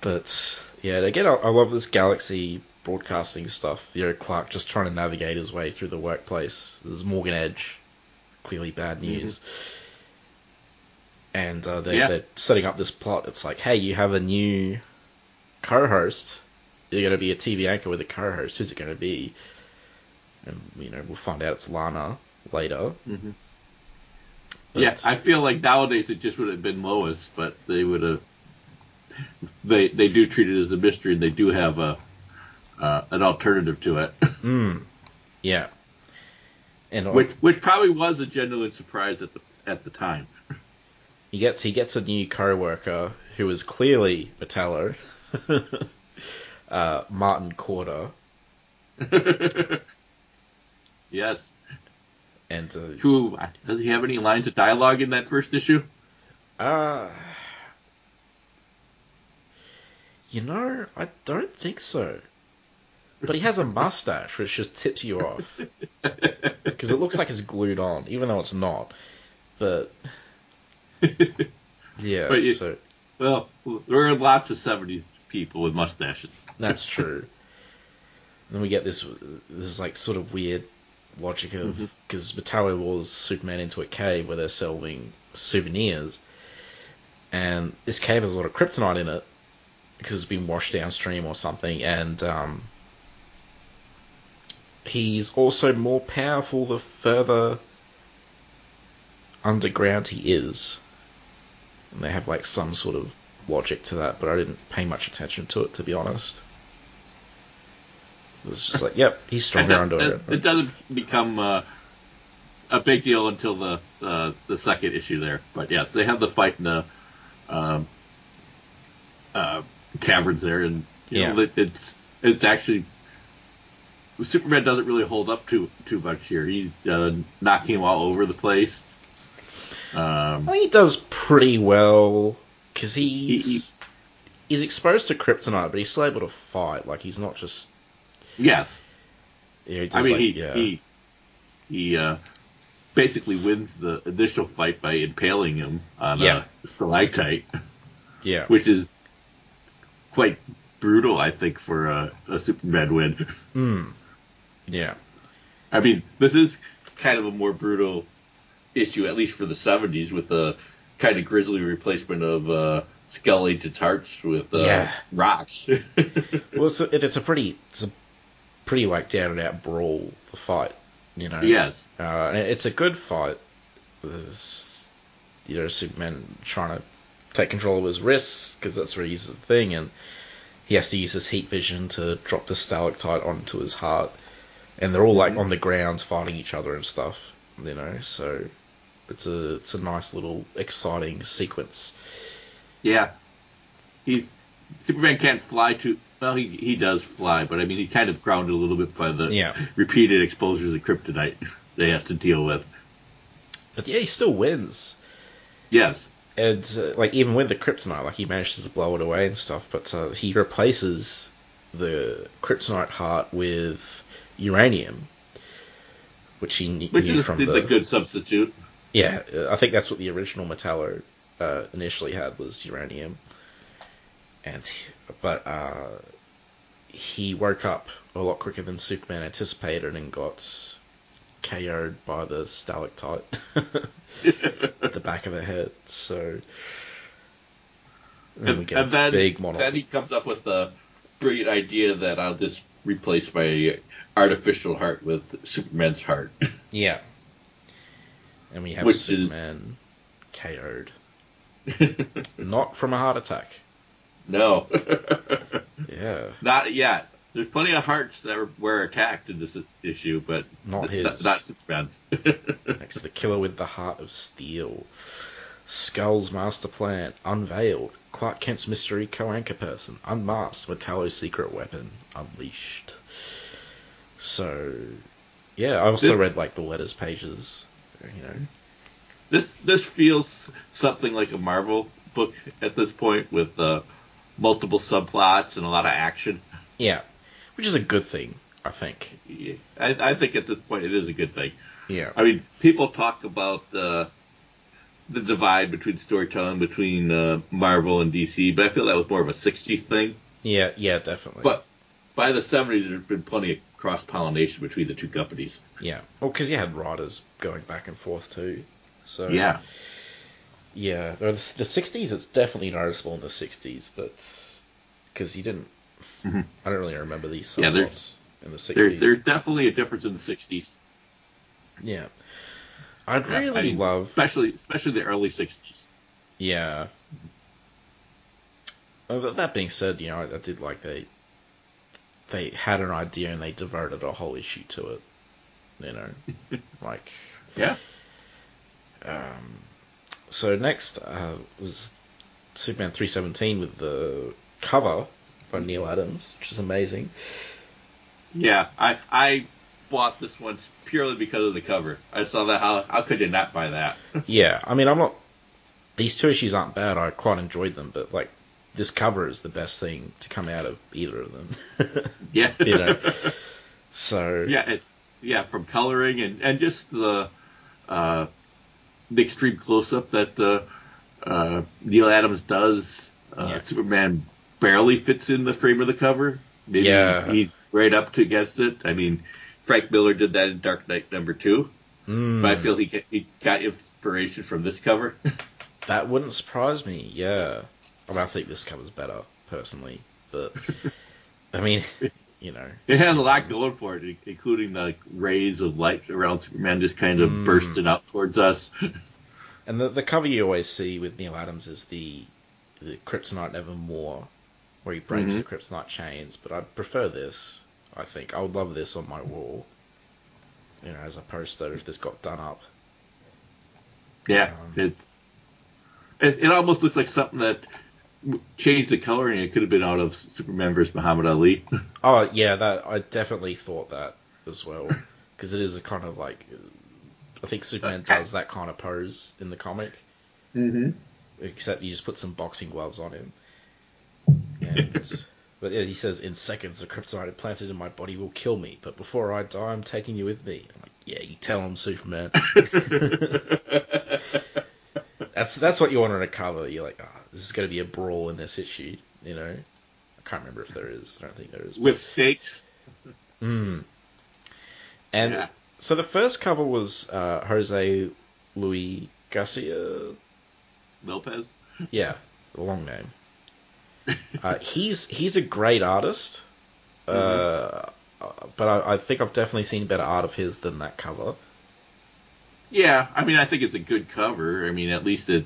But, yeah, again, I love this Galaxy broadcasting stuff. You know, Clark just trying to navigate his way through the workplace. There's Morgan Edge. clearly bad news. And they're setting up this plot. It's like, hey, you have a new co-host. You're going to be a TV anchor with a co-host. Who's it going to be? And, you know, we'll find out it's Lana later. Mm-hmm. But... yeah, I feel like nowadays it just would have been Lois, but they would have... They do treat it as a mystery, and they do have a an alternative to it. Yeah. And which probably was a genuine surprise at the time. He gets a new co-worker who is clearly Metallo, Martin Corder. Yes. And who does he have any lines of dialogue in that first issue? You know, I don't think so. But he has a mustache, which just tips you off because it looks like it's glued on, even though it's not. But yeah, but so well, there are lots of 70s people with mustaches. That's true. Then we get this like sort of weird logic of because Metallo walls Superman into a cave where they're selling souvenirs, and this cave has a lot of kryptonite in it because it's been washed downstream or something, and he's also more powerful the further underground he is, and they have like some sort of logic to that, but I didn't pay much attention to it, to be honest. It's just like, yep, he's stronger under it. It doesn't become a big deal until the second issue there. But yes, they have the fight in the caverns there, and you know, it's actually Superman doesn't really hold up too much here. He's knocking him all over the place. Well, he does pretty well because he's exposed to kryptonite, but he's still able to fight. Like he's not just. Yes. Yeah, I mean, like, he basically wins the initial fight by impaling him on a stalactite. Yeah. Which is quite brutal, I think, for a Superman win. Yeah. I mean, this is kind of a more brutal issue, at least for the 70s, with the kind of grisly replacement of... Skull aged hearts with rocks. Well, it's a pretty like down and out brawl, the fight, you know. Yes, and it's a good fight. There's, you know, Superman trying to take control of his wrists because that's where he uses the thing, and he has to use his heat vision to drop the stalactite onto his heart, and they're all like on the ground fighting each other and stuff, you know. So it's a nice little exciting sequence. Yeah, Superman can't fly too... Well, he does fly, but I mean, he's kind of grounded a little bit by the repeated exposures of kryptonite they have to deal with. But yeah, he still wins. Yes. And, like, even with the kryptonite, like, he manages to blow it away and stuff, but he replaces the kryptonite heart with uranium, which he knew from the... Which is a good substitute. Yeah, I think that's what the original Metallo... initially had was uranium, but he woke up a lot quicker than Superman anticipated and got KO'd by the stalactite at the back of the head. So, and then he comes up with the brilliant idea that I'll just replace my artificial heart with Superman's heart. Yeah, and we have Superman KO'd. Not from a heart attack. No. Yeah. Not yet. There's plenty of hearts that were attacked in this issue, but not his. Not Superman's. Next, the killer with the heart of steel. Skull's master plan unveiled. Clark Kent's mystery co-anchor person unmasked. Metallo's secret weapon unleashed. So, yeah, I also read like the letters pages. You know. This feels something like a Marvel book at this point with multiple subplots and a lot of action. Yeah, which is a good thing, I think. Yeah. I think at this point it is a good thing. Yeah. I mean, people talk about the divide between storytelling between Marvel and DC, but I feel that was more of a 60s thing. Yeah, definitely. But by the 70s, there's been plenty of cross-pollination between the two companies. Yeah. Well, because you had writers going back and forth too. So yeah. Yeah. The 60s, it's definitely noticeable in the 60s, but because you didn't... Mm-hmm. I don't really remember these subplots in the 60s. There's definitely a difference in the 60s. Yeah. I'd really love... Especially the early 60s. Yeah. That being said, you know, I did like they had an idea and they devoted a whole issue to it. You know, like... Yeah. So next was Superman 317 with the cover by Neil Adams, which is amazing. Yeah, I bought this one purely because of the cover. I saw that. How could you not buy that? Yeah, I mean, I'm not... These two issues aren't bad. I quite enjoyed them, but, like, this cover is the best thing to come out of either of them. Yeah. You know? So... Yeah, from coloring and just the extreme close-up that Neil Adams does. Superman barely fits in the frame of the cover. Maybe he's right up against it. I mean, Frank Miller did that in Dark Knight number 2. Mm. But I feel he got inspiration from this cover. That wouldn't surprise me, yeah. I mean, I think this cover's better, personally. But, I mean, you know. It has a lot going for it, including the rays of light around Superman just kind of bursting out towards us. And the cover you always see with Neil Adams is the Kryptonite Nevermore, where he breaks the Kryptonite chains. But I prefer this, I think. I would love this on my wall, you know, as a poster if this got done up. Yeah, It almost looks like something that changed the coloring. It could have been out of Superman vs. Muhammad Ali. Oh, yeah, that I definitely thought that as well. Because it is a kind of like... I think Superman does that kind of pose in the comic. Mm-hmm. Except you just put some boxing gloves on him. And, but yeah, he says, "In seconds, the kryptonite implanted in my body will kill me. But before I die, I'm taking you with me." I'm like, yeah, you tell him, Superman. That's what you want on a cover. You're like, this is going to be a brawl in this issue, you know? I can't remember if there is. I don't think there is. With stakes. And so the first cover was Jose Luis Garcia... Lopez? Yeah, a long name. He's a great artist, but I think I've definitely seen better art of his than that cover. Yeah, I mean, I think it's a good cover. I mean, at least it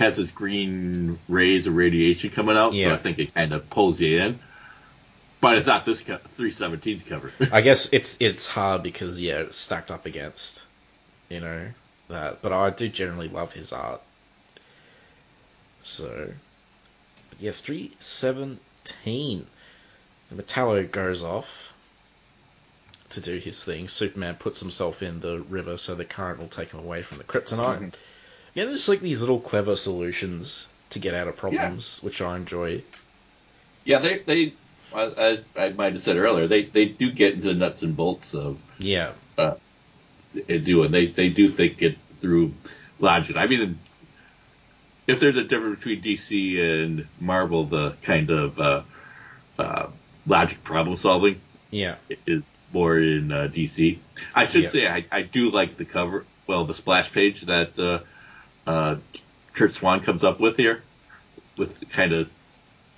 has this green rays of radiation coming out, so I think it kind of pulls you in. But it's not this 317's cover. I guess it's hard because, it's stacked up against, you know, that. But I do generally love his art. So, 317. Metallo goes off to do his thing. Superman puts himself in the river so the current will take him away from the kryptonite. Mm-hmm. Yeah, there's just like these little clever solutions to get out of problems, which I enjoy. Yeah, I might have said earlier, they do get into the nuts and bolts of and they do think it through logic. I mean, if there's a difference between DC and Marvel, the kind of logic problem solving is more in DC. I should say I do like the cover, the splash page that Kurt Swan comes up with here, with kind of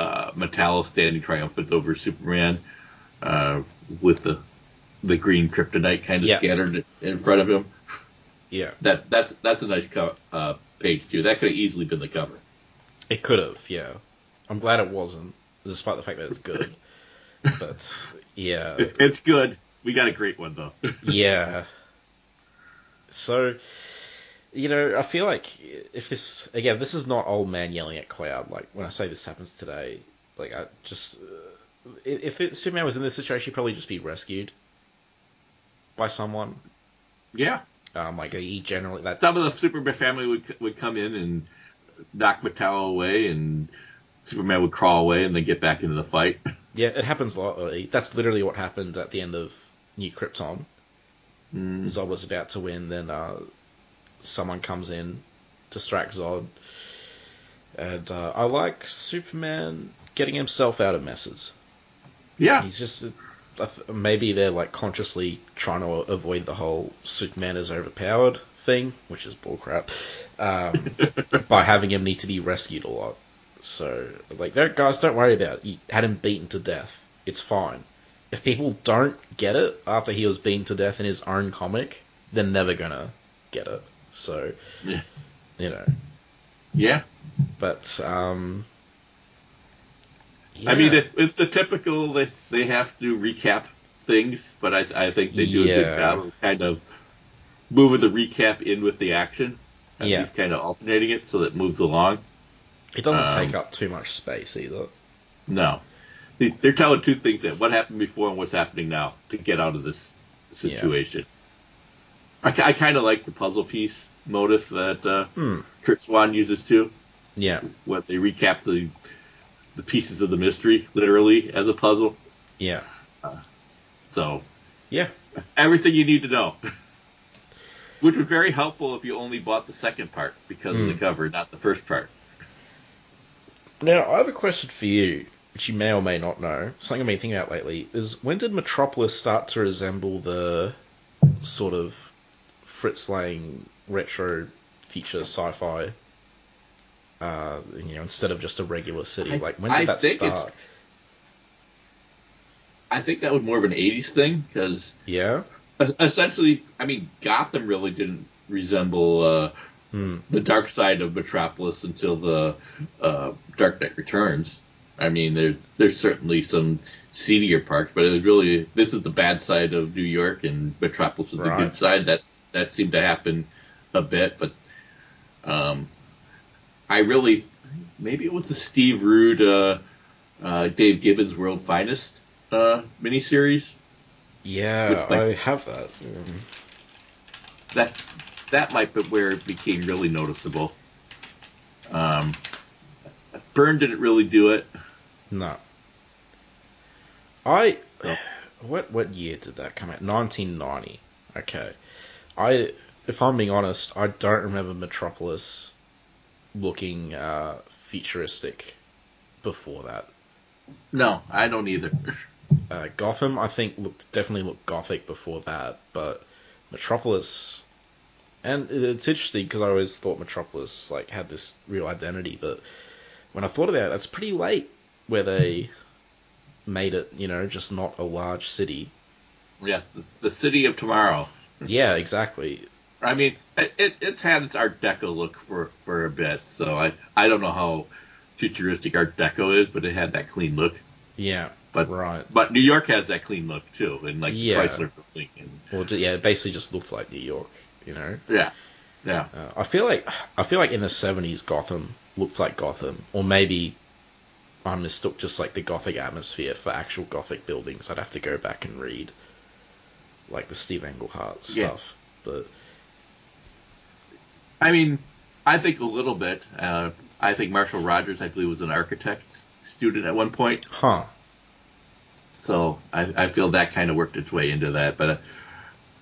Metallo standing triumphant over Superman with the green kryptonite kind of scattered in front of him. Yeah, that's a nice cover. Page two. That could have easily been the cover. It could have, yeah. I'm glad it wasn't, despite the fact that it's good. But, yeah. It's good. We got a great one, though. Yeah. So, you know, I feel like if this... Again, this is not old man yelling at cloud. Like, when I say this happens today, like, I just... If Superman was in this situation, he'd probably just be rescued by someone. Yeah. Like he generally, that's... Some of the Superman family would come in and knock Metallo away, and Superman would crawl away, and then get back into the fight. Yeah, it happens a lot. That's literally what happened at the end of New Krypton. Zod was about to win, then someone comes in, distracts Zod, and I like Superman getting himself out of messes. Yeah, he's just maybe they're like consciously trying to avoid the whole Superman is overpowered thing, which is bullcrap, by having him need to be rescued a lot. So, like, no, guys, don't worry about it. You had him beaten to death. It's fine. If people don't get it after he was beaten to death in his own comic, they're never gonna get it. So, yeah. You know. Yeah. But, yeah. I mean, it's the typical, they have to recap things, but I think they do a good job of kind of moving the recap in with the action. At least kind of alternating it so that it moves along. It doesn't take up too much space either. No. They're telling two things, that what happened before and what's happening now, to get out of this situation. Yeah. I kind of like the puzzle piece modus that Kurt Swan uses too. Yeah. When they recap the pieces of the mystery, literally, as a puzzle. Yeah. Yeah. Everything you need to know. Which was very helpful if you only bought the second part because of the cover, not the first part. Now, I have a question for you, which you may or may not know. Something I've been thinking about lately is, when did Metropolis start to resemble the sort of Fritz Lang retro future sci-fi? Instead of just a regular city, when did that start? I think that was more of an '80s thing because essentially, I mean, Gotham really didn't resemble the dark side of Metropolis until the Dark Knight Returns. I mean, there's certainly some seedier parts, but it was really, this is the bad side of New York and Metropolis is the good side. That seemed to happen a bit, but maybe it was the Steve Rude, Dave Gibbons World's Finest miniseries. Yeah, I have that. That might be where it became really noticeable. Byrne didn't really do it. No. What year did that come out? 1990. Okay. If I'm being honest, I don't remember Metropolis looking futuristic before that. No, I don't either. Gotham, I think, definitely looked gothic before that, but Metropolis... And it's interesting, because I always thought Metropolis had this real identity, but when I thought about it, it's pretty late where they made it, just not a large city. Yeah, the city of tomorrow. Yeah, exactly. I mean, it's had its Art Deco look for a bit, so I don't know how futuristic Art Deco is, but it had that clean look. Yeah, but New York has that clean look, too, and Chrysler Building. It basically just looks like New York. Yeah. I feel like in the 70s, Gotham looked like Gotham, or maybe I mistook just the Gothic atmosphere for actual Gothic buildings. I'd have to go back and read the Steve Englehart stuff, but I mean, I think a little bit. I think Marshall Rogers, I believe, was an architect student at one point. Huh. So I feel that kind of worked its way into that, but.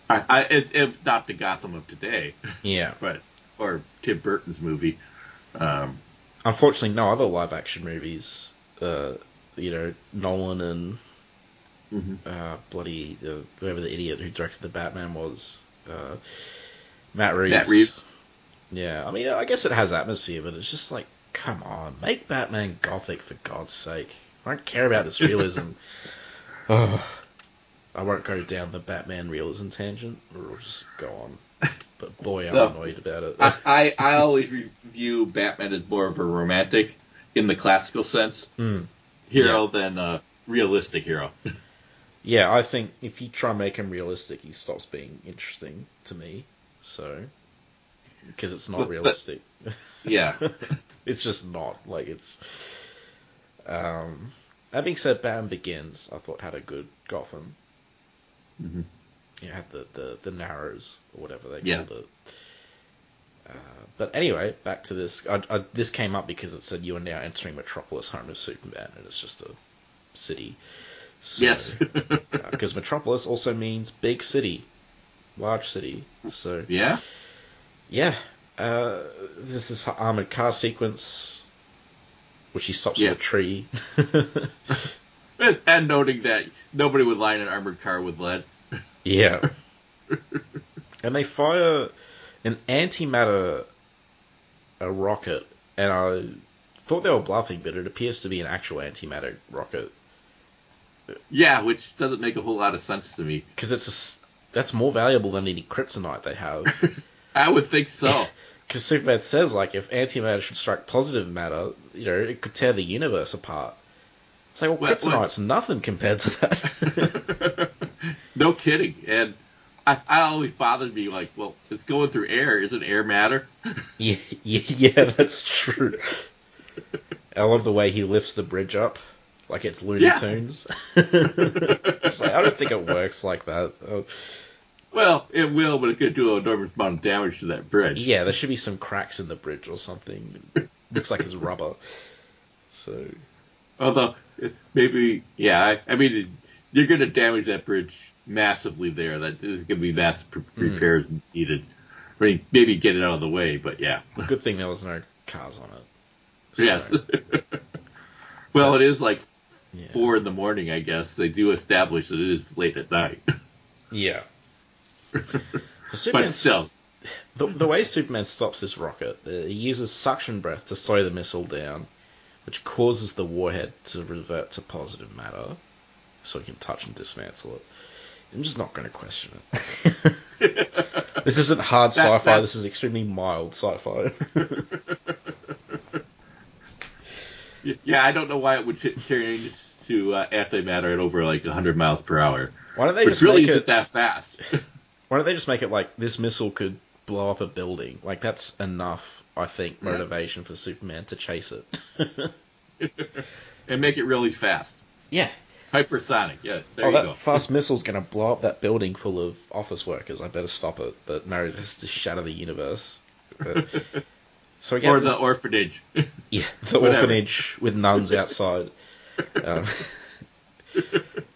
It's not the Gotham of today. Yeah. Or Tim Burton's movie. Unfortunately, no other live-action movies. Nolan and whoever the idiot who directed the Batman was. Matt Reeves. Yeah, I mean, I guess it has atmosphere, but it's just come on, make Batman gothic for God's sake. I don't care about this realism. I won't go down the Batman realism tangent, or we'll just go on. But boy, I'm annoyed about it. I always review Batman as more of a romantic, in the classical sense, hero than a realistic hero. Yeah, I think if you try and make him realistic, he stops being interesting to me. So, because it's not realistic. Yeah. It's just not. It's... That being said, Batman Begins, I thought, had a good Gotham. Mm-hmm. You had the Narrows or whatever they called it. But anyway, back to this. This came up because it said you are now entering Metropolis, home of Superman, and it's just a city. So, yes, because Metropolis also means big city, large city. So this is armored car sequence, which he stops with a tree. And noting that nobody would line an armored car with lead. Yeah. And they fire an antimatter rocket, and I thought they were bluffing, but it appears to be an actual antimatter rocket. Yeah, which doesn't make a whole lot of sense to me. Because that's more valuable than any kryptonite they have. I would think so. Because Superman says, if antimatter should strike positive matter, it could tear the universe apart. It's like, kryptonite's nothing compared to that. No kidding. And I always bothered me, it's going through air. Isn't air matter? yeah, that's true. I love the way he lifts the bridge up. Like it's Looney Tunes. It's I don't think it works like that. Well, it will, but it could do an enormous amount of damage to that bridge. Yeah, there should be some cracks in the bridge or something. It looks like it's rubber. So, although, maybe, you're going to damage that bridge massively there. That there's going to be mass repairs needed. I mean, maybe get it out of the way, but yeah. Good thing there was no cars on it. So. Yes. Well, it is 4 in the morning, I guess. They do establish that it is late at night. Yeah. But still. The way Superman stops this rocket, he uses suction breath to slow the missile down, which causes the warhead to revert to positive matter, so he can touch and dismantle it. I'm just not going to question it. This isn't hard sci-fi, this is extremely mild sci-fi. Yeah, I don't know why it would change to antimatter at over 100 miles per hour. Why don't they just really make it that fast? Why don't they just make it this missile could blow up a building? That's enough, I think, motivation for Superman to chase it. And make it really fast. Yeah. Hypersonic, yeah. There you go. That fast missile's going to blow up that building full of office workers. I better stop it. But no, just to shatter the universe. But... So again, or the orphanage. Yeah, the orphanage with nuns outside.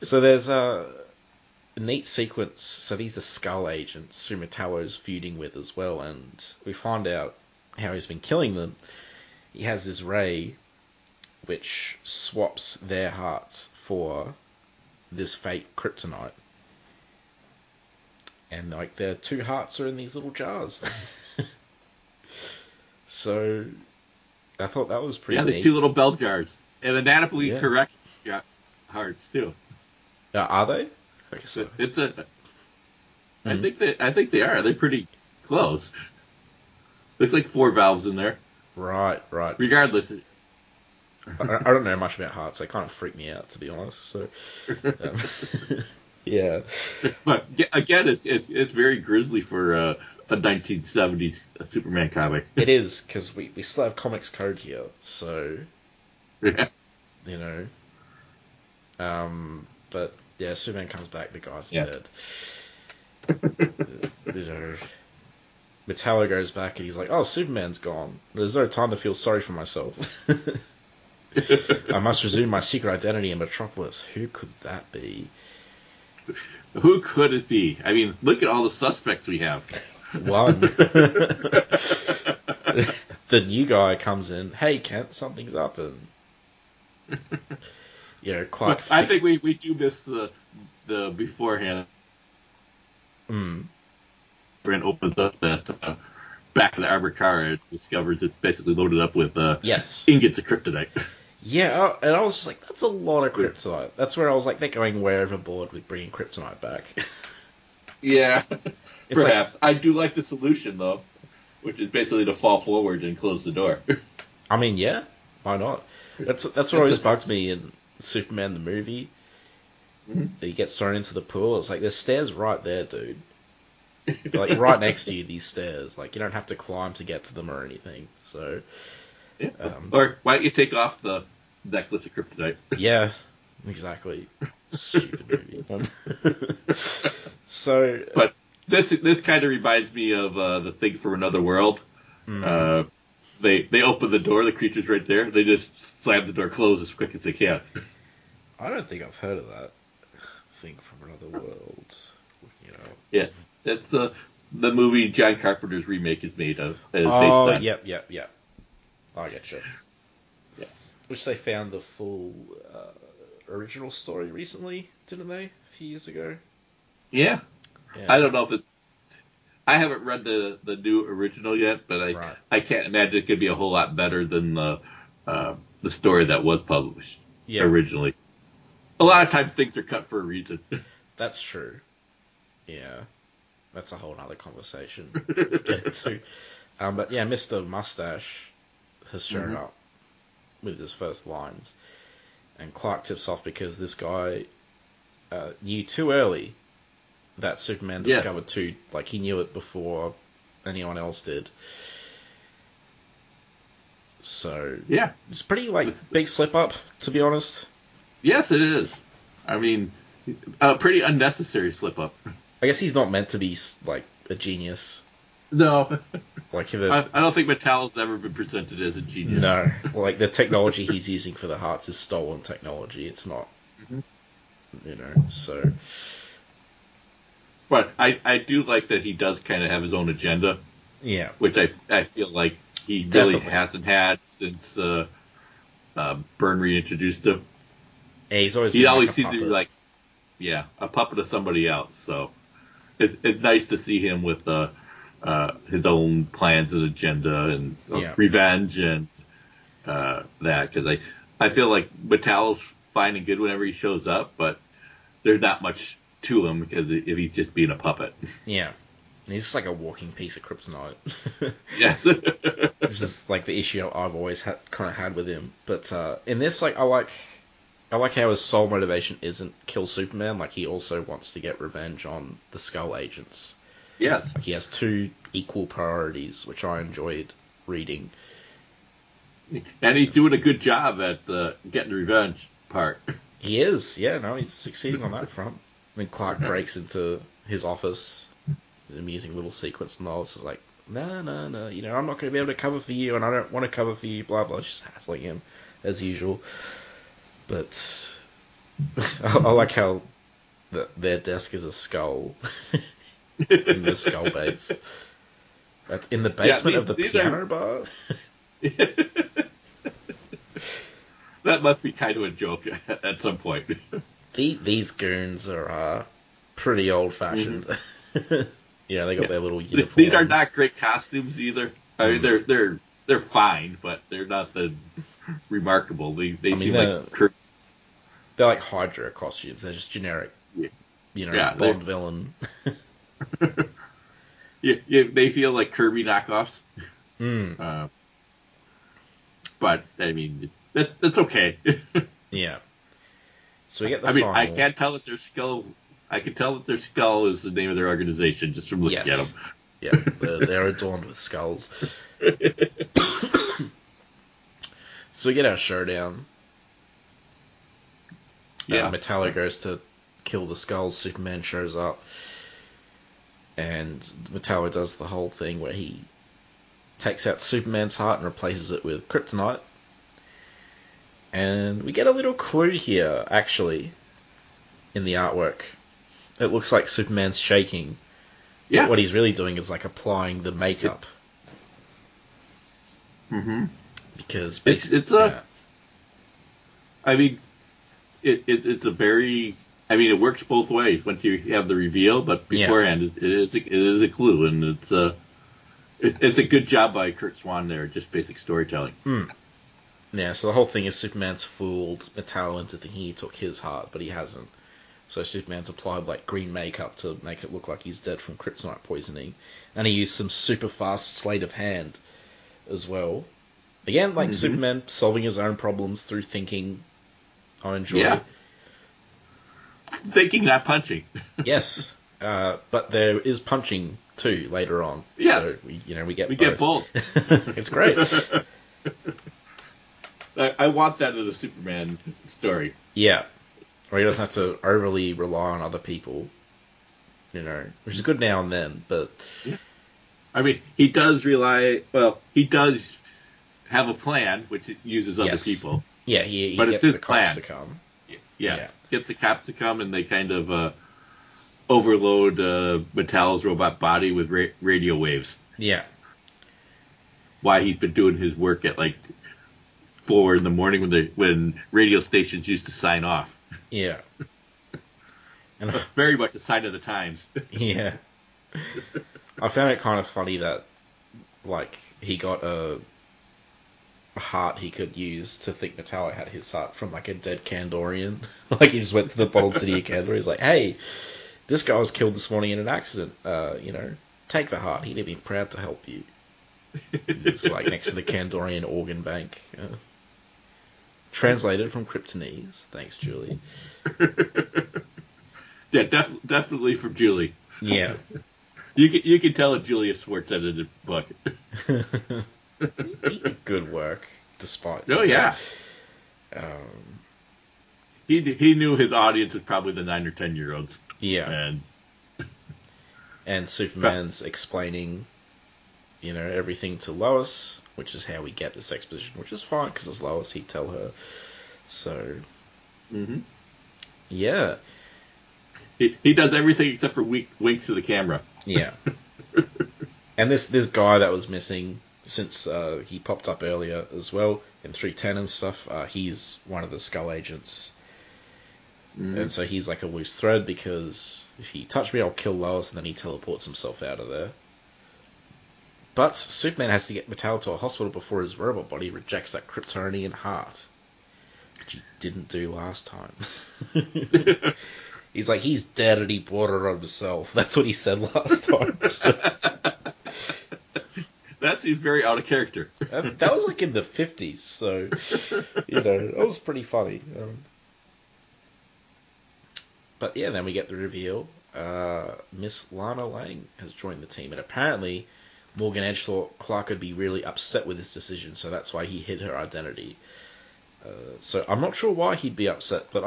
So there's a neat sequence. So these are Skull agents who Metallo's feuding with as well, and we find out how he's been killing them. He has this ray which swaps their hearts for this fake kryptonite. And their two hearts are in these little jars. So, I thought that was pretty neat. Yeah, the two little bell jars. And anatomically correct hearts, too. Are they? I guess so. I think they are. They're pretty close. There's 4 valves in there. Right. Regardless. I don't know much about hearts. They kind of freak me out, to be honest. So, yeah. But, again, it's very grisly for... a 1970s Superman comic. It is, because we still have comics code here, so... Yeah. But, yeah, Superman comes back, the guy's dead. Metallo goes back and he's like, oh, Superman's gone. There's no time to feel sorry for myself. I must resume my secret identity in Metropolis. Who could that be? Who could it be? I mean, look at all the suspects we have. One. The new guy comes in. Hey, Kent, something's up, and Clark. I think we do miss the beforehand. Brent opens up that back of the armored car and discovers it's basically loaded up with ingots of kryptonite. Yeah, and I was just like, that's a lot of kryptonite. That's where I was like, they're going way overboard with bringing kryptonite back. Yeah. It's perhaps. I do like the solution, though, which is basically to fall forward and close the door. I mean, yeah, why not? That's what always bugged me in Superman the movie. Mm-hmm. He gets thrown into the pool. It's like, there's stairs right there, dude. Right next to you, these stairs. You don't have to climb to get to them or anything. So, yeah. Or why don't you take off the necklace of kryptonite? Yeah, exactly. Stupid movie. So... But... This kind of reminds me of the thing from Another World. Mm. They open the door, the creature's right there. They just slam the door closed as quick as they can. I don't think I've heard of that thing from Another World. Yeah, that's the movie John Carpenter's remake is made of. Yep. I get you. Yeah, which they found the full original story recently, didn't they? A few years ago. Yeah. I don't know if it's... I haven't read the new original yet, but I can't imagine it could be a whole lot better than the story that was published originally. A lot of times things are cut for a reason. That's true. Yeah. That's a whole other conversation to get into. But yeah, Mr. Mustache has shown up with his first lines. And Clark tips off because this guy knew too early that Superman discovered too. Like, he knew it before anyone else did. So, yeah. It's pretty, like, big slip-up, to be honest. Yes, it is. I mean, a pretty unnecessary slip-up. I guess he's not meant to be, like, a genius. No. Like I don't think Metallo's ever been presented as a genius. No. Like, the technology he's using for the hearts is stolen technology. It's not... You know, so... But I do like that he does kind of have his own agenda. Yeah. Which I feel like he really hasn't had since Byrne reintroduced him. Yeah, he always seems to be like, a puppet of somebody else. So it's nice to see him with his own plans and agenda and revenge and that. Because I feel like Metallo's fine and good whenever he shows up, but there's not much to him because if he's just being a puppet. Yeah. He's just like a walking piece of kryptonite. Yes. Which is like the issue I've always kind of had with him. But in this, like, I like how his sole motivation isn't kill Superman. Like, he also wants to get revenge on the Skull agents. Yes. Like, he has two equal priorities, which I enjoyed reading. And he's doing a good job at getting the revenge part. He is. Yeah, no, he's succeeding on that front. Then Clark breaks into his office, an amusing little sequence, and Lois is like, no, you know, I'm not going to be able to cover for you, and I don't want to cover for you, blah, blah. She's hassling him, as usual. But I like how their desk is a skull in the skull base. In the basement of the piano bar? That must be kind of a joke at some point. These goons are pretty old-fashioned. Yeah, they got their little uniforms. These are not great costumes either. I mean, they're fine, but they're not the remarkable. They seem like they're like Hydra costumes. They're just generic, Bond villain. They feel like Kirby knockoffs. But I mean, that's okay. Yeah. So we get the final. I can't tell that their skull. I can tell that their skull is the name of their organization just from looking at them. Yeah, they're adorned with skulls. So we get our showdown. Yeah, Metallo goes to kill the skulls. Superman shows up, and Metallo does the whole thing where he takes out Superman's heart and replaces it with kryptonite. And we get a little clue here, actually, in the artwork. It looks like Superman's shaking. Yeah. But what he's really doing is, like, applying the makeup. Mm-hmm. Because... It's a very... I mean, it works both ways once you have the reveal, but beforehand, it is a clue, and it's a good job by Kurt Swan there, just basic storytelling. Mm. Yeah, so the whole thing is Superman's fooled Metallo into thinking he took his heart, but he hasn't. So Superman's applied, like, green makeup to make it look like he's dead from kryptonite poisoning. And he used some super-fast sleight of hand as well. Again, like, Superman solving his own problems through thinking, I enjoy. Yeah. Thinking, not punching. Yes, but there is punching, too, later on. Yes. So, we get both. It's great. I want that in a Superman story. Yeah. Or he doesn't have to overly rely on other people, you know, which is good now and then, but... Yeah. I mean, he does have a plan, which uses other people. Yeah, he gets the cops to come. Gets the cops to come, and they kind of overload Metallo's robot body with radio waves. Yeah. Why he's been doing his work at, like... 4 in the morning when radio stations used to sign off. Yeah. And very much a sign of the times. Yeah. I found it kind of funny that, like, he got a heart he could use to think Metallo had his heart from, like, a dead Kandorian. Like, he just went to the bottled city of Kandor. He's like, hey, this guy was killed this morning in an accident. You know, take the heart. He'd be proud to help you. It's like next to the Kandorian organ bank. Translated from Kryptonese. Thanks, Julie. Yeah, definitely from Julie. Yeah. You can tell that Julia Schwartz edited the book. He did good work, despite. Oh yeah. He knew his audience was probably the 9 or 10 year olds. Yeah. And Superman's explaining, you know, everything to Lois, which is how we get this exposition, which is fine because it's Lois. He'd tell her. So. Mm-hmm. Yeah. He does everything except for wink to the camera. Yeah. And this guy that was missing since he popped up earlier as well in 310 and stuff, he's one of the Skull agents. Mm. And so he's like a loose thread because if he touched me, I'll kill Lois, and then he teleports himself out of there. But Superman has to get Metallo to a hospital before his robot body rejects that Kryptonian heart, which he didn't do last time. He's like, he's dead and he brought it on himself. That's what he said last time. That seems very out of character. That was like in the 50s, so, you know, it was pretty funny. But yeah, then we get the reveal. Miss Lana Lang has joined the team, and apparently Morgan Edge thought Clark would be really upset with this decision, so that's why he hid her identity. So I'm not sure why he'd be upset, but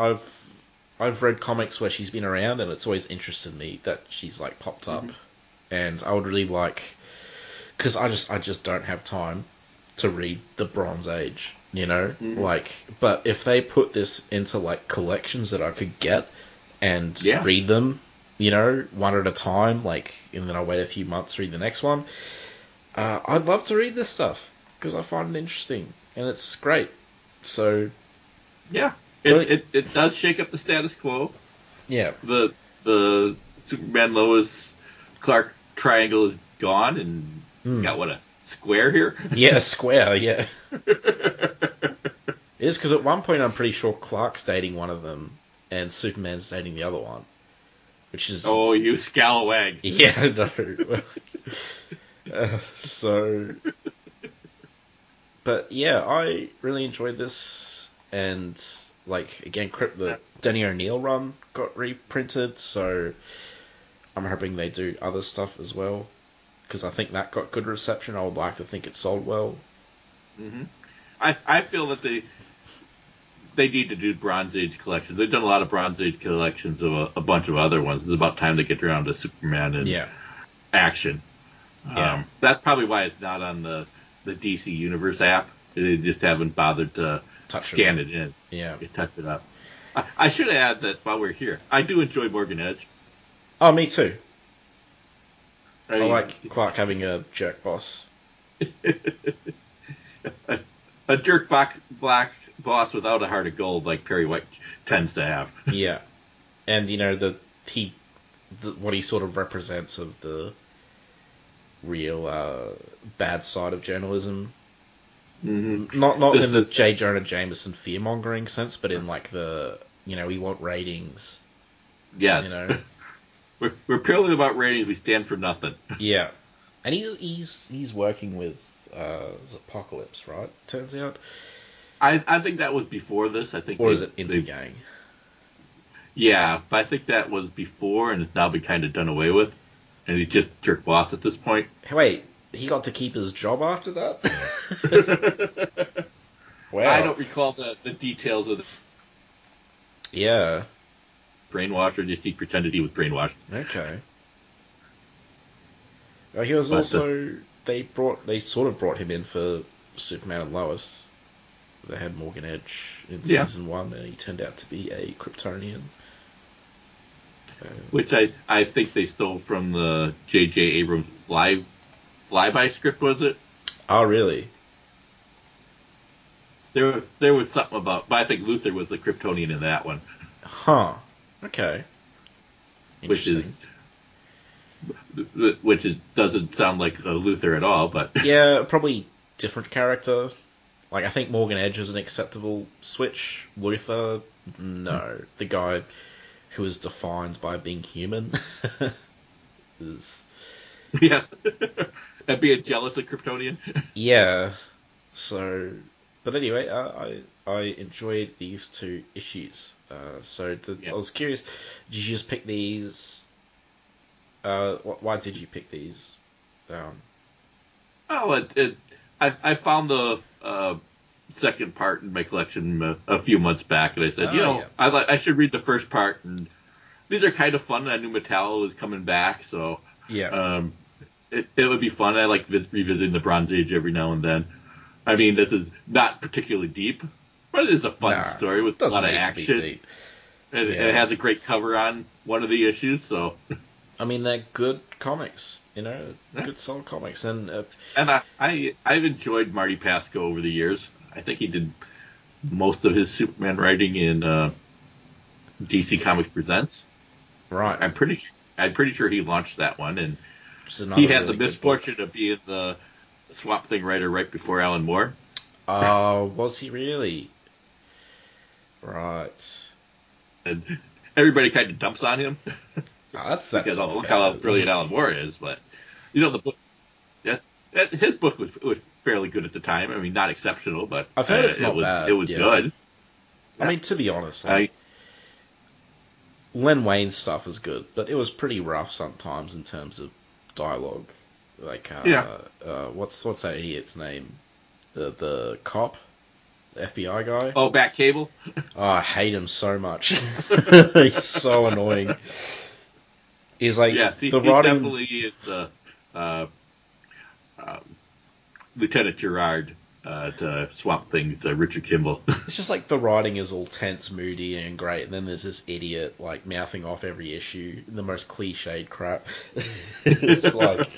I've read comics where she's been around, and it's always interested me that she's, like, popped up. Mm-hmm. And I would really like... Because I just don't have time to read the Bronze Age, you know? Mm-hmm. Like, but if they put this into, like, collections that I could get and read them, you know, one at a time, like, and then I'll wait a few months to read the next one, I'd love to read this stuff, because I find it interesting, and it's great. So... yeah. It does shake up the status quo. Yeah. The Superman Lois Clark triangle is gone, and got what, a square here? Yeah, a square, yeah. It is, because at one point I'm pretty sure Clark's dating one of them and Superman's dating the other one. Which is... oh, you scalawag. Yeah, no. So... But yeah, I really enjoyed this, and... like, again, the Denny O'Neill run got reprinted, so I'm hoping they do other stuff as well, because I think that got good reception. I would like to think it sold well. Mm-hmm. I feel that they need to do Bronze Age collections. They've done a lot of Bronze Age collections of a bunch of other ones. It's about time to get around to Superman and Action. Yeah. That's probably why it's not on the DC Universe app. They just haven't bothered to... scan it in. Yeah. You touch it up. I should add that while we're here, I do enjoy Morgan Edge. Oh, me too. I mean, like Clark having a jerk boss. a jerk black boss without a heart of gold like Perry White tends to have. Yeah. And, you know, what he sort of represents of the real bad side of journalism. Mm-hmm. Not in the J. Jonah Jameson fear-mongering sense, but in, like, the, you know, we want ratings. Yes. You know? We're purely about ratings. We stand for nothing. Yeah. And he's working with Apocalypse, right? Turns out. I think that was before this. I think. Or is it Intergang? Yeah, but I think that was before, and it's now been kind of done away with. And he's just jerk boss at this point. Hey, wait. He got to keep his job after that? Wow. I don't recall the details of the... yeah. Brainwashed, or just he pretended he was brainwashed. Okay. Well, he was They sort of brought him in for Superman and Lois. They had Morgan Edge in Season 1, and he turned out to be a Kryptonian. Which I think they stole from the J.J. Abrams Flyby script, was it? Oh, really? There was something about, but I think Luthor was the Kryptonian in that one. Huh. Okay. Which doesn't sound like Luthor at all, but yeah, probably different character. Like, I think Morgan Edge is an acceptable switch. Luthor, no, the guy who is defined by being human is yes, and being jealous of Kryptonian. Yeah. So, but anyway, I enjoyed these two issues. I was curious. Did you just pick these? Why did you pick these? I found the second part in my collection a few months back, and I said, I should read the first part. And these are kind of fun. I knew Metallo was coming back, so yeah, it would be fun. I like revisiting the Bronze Age every now and then. I mean, this is not particularly deep, but it is a fun story with a lot of action. It has a great cover on one of the issues, so. I mean, they're good comics, good solid comics. And I've enjoyed Marty Pasco over the years. I think he did most of his Superman writing in DC Comics Presents. Right. I'm pretty sure he launched that one, and he had the misfortune of being the Swamp Thing writer right before Alan Moore. Oh, was he really? Right. And everybody kind of dumps on him. Oh, that's because look how brilliant Alan Moore is, but the book. Yeah, his book was fairly good at the time. I mean, not exceptional, but I've heard it's not bad. It was good. Yeah. I mean, to be honest, Len Wein's stuff is good, but it was pretty rough sometimes in terms of dialogue. Like, what's that idiot's name? The cop, the FBI guy. Oh, Bat Cable. Oh, I hate him so much. He's so annoying. He's like, he definitely is Lieutenant Gerard to Swamp Things, Richard Kimball. It's just like the writing is all tense, moody, and great, and then there's this idiot like mouthing off every issue, the most cliched crap. It's like,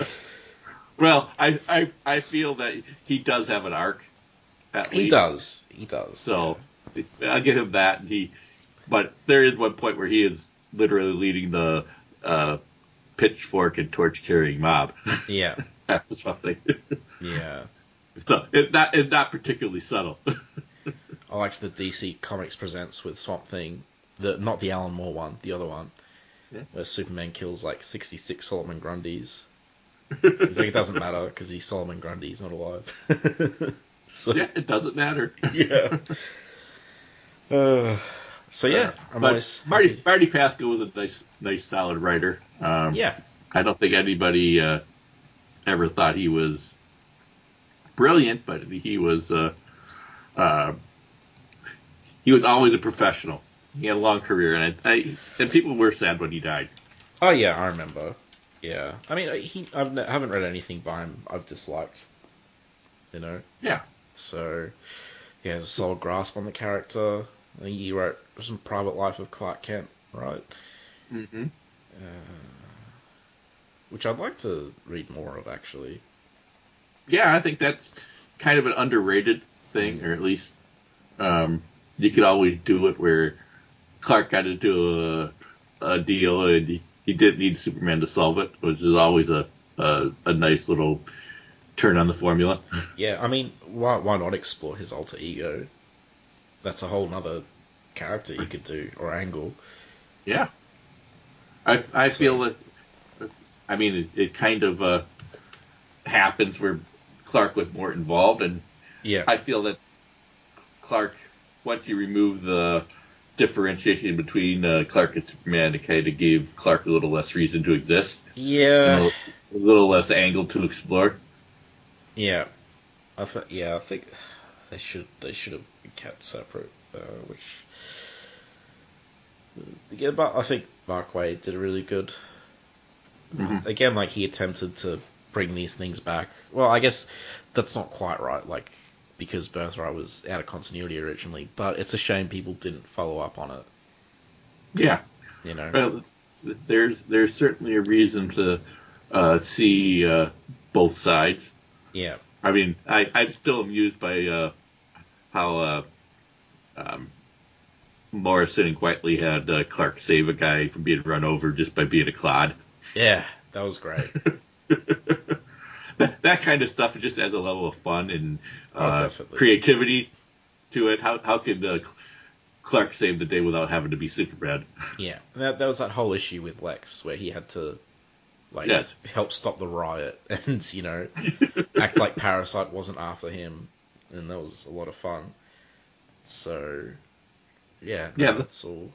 well, I feel that he does have an arc. At least. He does. So I'll give him that. But there is one point where he is literally leading the pitchfork and torch carrying mob. Yeah, that's something. Yeah, so it's not particularly subtle. I liked the DC Comics Presents with Swamp Thing, not the Alan Moore one, the other one, where Superman kills like 66 Solomon Grundys. He's like, it doesn't matter because he's Solomon Grundy, he's not alive. So, yeah, it doesn't matter. Yeah. So yeah, Marty Pasco was a nice, solid writer. I don't think anybody ever thought he was brilliant, but he was always a professional. He had a long career, and and people were sad when he died. Oh yeah, I remember. Yeah, I mean, I haven't read anything by him I've disliked. Yeah. So he has a solid grasp on the character. I think he wrote some Private Life of Clark Kent, right? Mm-hmm. Which I'd like to read more of, actually. Yeah, I think that's kind of an underrated thing, or at least you could always do it where Clark got into a deal and he didn't need Superman to solve it, which is always a nice little turn on the formula. Yeah, I mean, why not explore his alter ego? That's a whole other character you could do, or angle. Yeah. I feel that, I mean, it kind of happens where Clark was more involved, and I feel that Clark, once you remove the differentiation between Clark and Superman, it kind of gave Clark a little less reason to exist. Yeah. A little less angle to explore. Yeah. I think they should have kept separate, but I think Mark Waid did a really good. Mm-hmm. Again, like, he attempted to bring these things back. Well, I guess that's not quite right, like, because Birthright was out of continuity originally. But it's a shame people didn't follow up on it. Yeah, Well, there's certainly a reason to see both sides. Yeah. I mean, I'm still amused by how Morrison and Whiteley had Clark save a guy from being run over just by being a clod. Yeah, that was great. That kind of stuff just adds a level of fun and creativity to it. How could Clark save the day without having to be Superman? Yeah, that was that whole issue with Lex where he had to help stop the riot and, act like Parasite wasn't after him. And that was a lot of fun. So, that's all.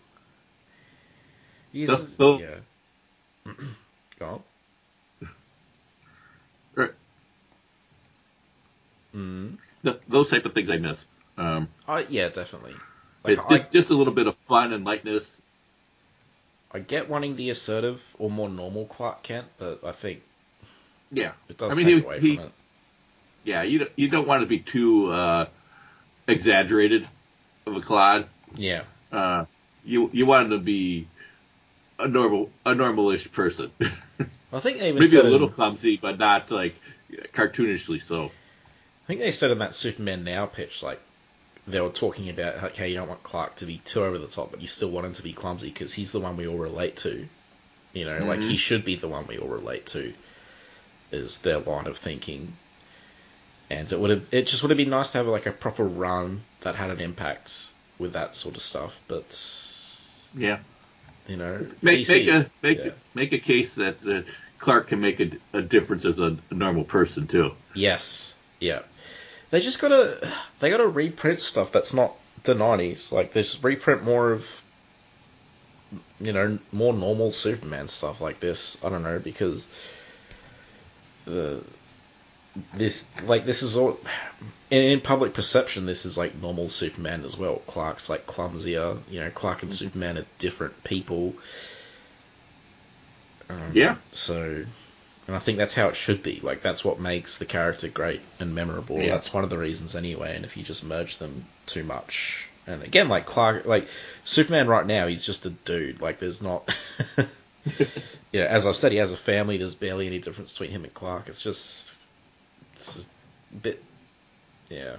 Yeah. Go on. Right. Mm. Those type of things I miss. Definitely. Just a little bit of fun and lightness. I get wanting the assertive or more normal Clark Kent, but I think it does take away from it. Yeah, you don't want to be too exaggerated of a clod. Yeah. You want to be a normalish person. I think they even maybe a little clumsy, but not like cartoonishly so. I think they said in that Superman Now pitch, they were talking about, you don't want Clark to be too over the top, but you still want him to be clumsy because he's the one we all relate to. Mm-hmm. He should be the one we all relate to, is their line of thinking. And it just would have been nice to have a proper run that had an impact with that sort of stuff. But make a case that Clark can make a difference as a normal person too. Yes, yeah. They just gotta reprint stuff that's not the 90s. Just reprint more of, more normal Superman stuff like this. I don't know, because this is all in public perception. This is normal Superman as well. Clark's clumsier. Clark and Superman are different people. So. And I think that's how it should be. That's what makes the character great and memorable. Yeah. That's one of the reasons anyway. And if you just merge them too much. And again, Clark, Superman right now, he's just a dude. There's not... as I've said, he has a family. There's barely any difference between him and Clark. It's a bit... Yeah.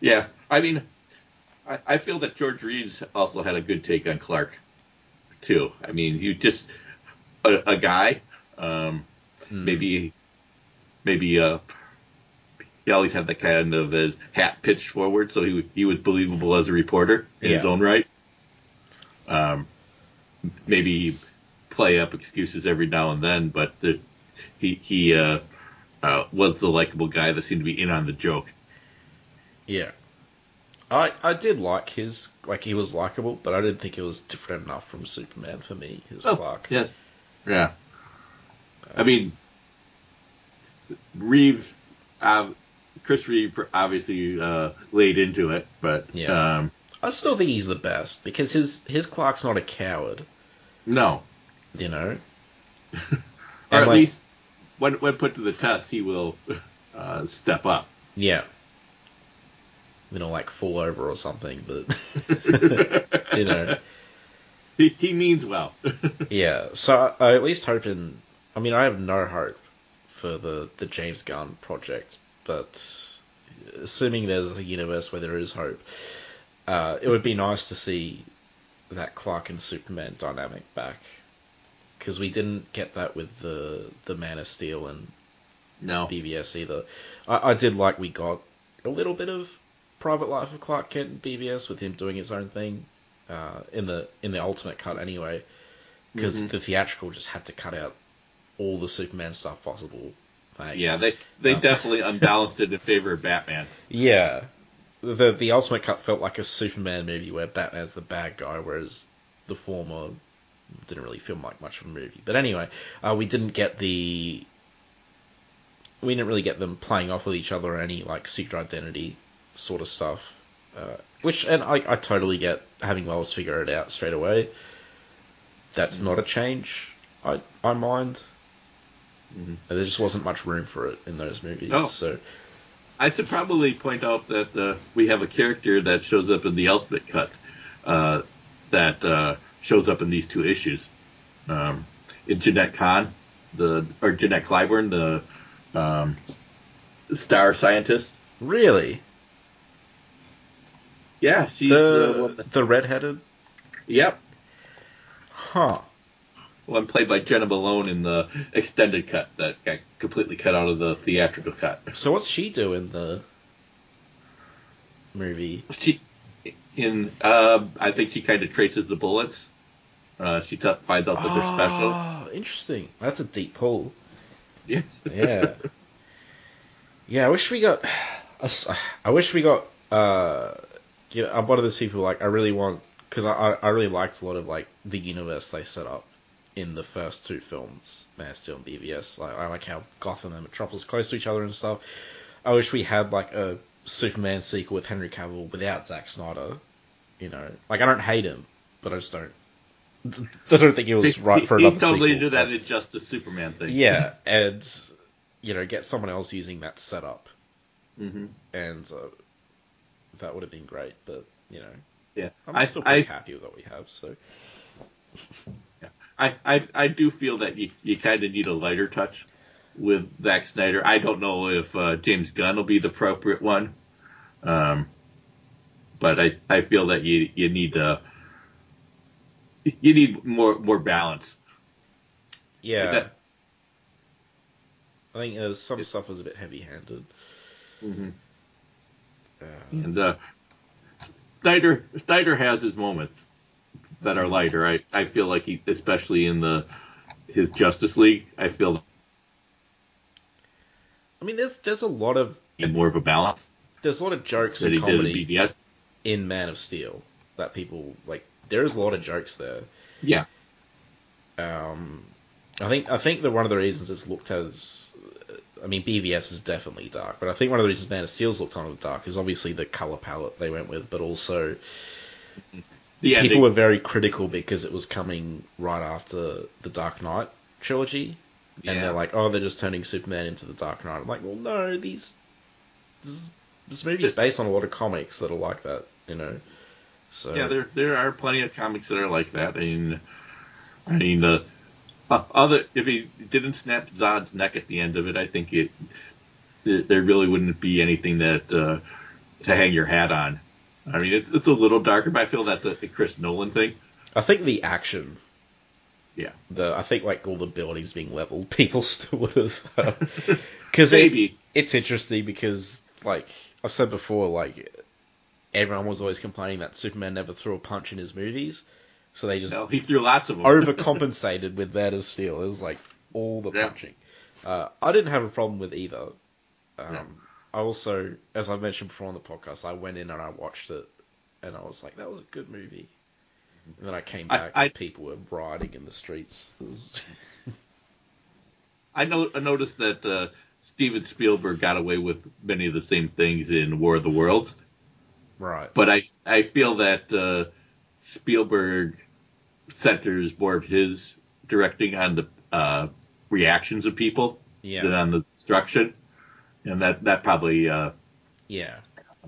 Yeah. I mean, I feel that George Reeves also had a good take on Clark, too. I mean, you just... A guy, maybe he always had that kind of his hat pitched forward, so he was believable as a reporter in his own right. Maybe play up excuses every now and then, but he was the likable guy that seemed to be in on the joke. Yeah, I did like his he was likable, but I didn't think it was different enough from Superman for me. His Clark, yeah. Yeah. I mean, Chris Reeve obviously laid into it, but... Yeah. I still think he's the best, because his Clark's not a coward. No. Or at least, when put to the test, he will step up. Yeah. Fall over or something, but... He means well. Yeah, so I at least hope I have no hope for the James Gunn project, but assuming there's a universe where there is hope, it would be nice to see that Clark and Superman dynamic back, because we didn't get that with the Man of Steel and BVS either. I did like we got a little bit of private life of Clark Kent and BVS with him doing his own thing. In the Ultimate cut anyway, because the theatrical just had to cut out all the Superman stuff possible. Thanks. Yeah, they definitely unbalanced it in favor of Batman. Yeah, the Ultimate cut felt like a Superman movie where Batman's the bad guy, whereas the former didn't really feel like much of a movie. But anyway, we didn't really get them playing off with each other or any secret identity sort of stuff. I totally get having Lois figure it out straight away. That's not a change I mind. Mm-hmm. There just wasn't much room for it in those movies. Oh. So I should probably point out that we have a character that shows up in the Ultimate Cut that shows up in these two issues. It's Jeanette Clyburn, the star scientist. Really? Yeah, she's the redheaded. Yep. Huh. One played by Jenna Malone in the extended cut that got completely cut out of the theatrical cut. So what's she do in the movie? I think she kind of traces the bullets. She finds out that they're special. Oh, interesting. That's a deep pull. Yes. Yeah. Yeah. I wish we got you know, I'm one of those people, like, I really want, because I really liked a lot of, like, the universe they set up in the first two films, Man of Steel and BVS. Like, I like how Gotham and Metropolis are close to each other and stuff. I wish we had, like, a Superman sequel with Henry Cavill without Zack Snyder. You know, like, I don't hate him, but I don't think he was right for another sequel. He totally did that Injustice Superman thing. Yeah, and, you know, get someone else using that setup. Mm-hmm. And that would have been great, but, you know. Yeah. I'm still pretty happy with what we have, so. Yeah. I do feel that you kind of need a lighter touch with Zack Snyder. I don't know if James Gunn will be the appropriate one, but I feel that you need to more balance. Yeah, like that, I think stuff was a bit heavy-handed. Mm-hmm. And Snyder has his moments that are lighter. I feel like he, especially in his Justice League, I feel. I mean, there's a lot of, and more of a balance. There's a lot of jokes and comedy in Man of Steel that people like. There's a lot of jokes there. Yeah. I think that one of the reasons it's looked as, I mean, BVS is definitely dark, but I think one of the reasons Man of Steel's looked on as dark is obviously the color palette they went with, but also people were very critical because it was coming right after the Dark Knight trilogy, and they're like, oh, they're just turning Superman into the Dark Knight. I'm like, well, no, this movie is based on a lot of comics that are like that, you know. So yeah, there are plenty of comics that are like that. I mean if he didn't snap Zod's neck at the end of it, I think there really wouldn't be anything that to hang your hat on. I mean, it's a little darker, but I feel that's the Chris Nolan thing. I think the action, I think, like, all the buildings being leveled, people still would have, because it's interesting because, like I've said before, like, everyone was always complaining that Superman never threw a punch in his movies. So they just he threw lots of them. Overcompensated with Man of Steel. It was like all the punching. I didn't have a problem with either. I also, as I mentioned before on the podcast, I went in and I watched it, and I was like, that was a good movie. And then I came back and people were rioting in the streets. I noticed that Steven Spielberg got away with many of the same things in War of the Worlds. Right. But I feel that Spielberg centers more of his directing on the reactions of people than on the destruction. And that probably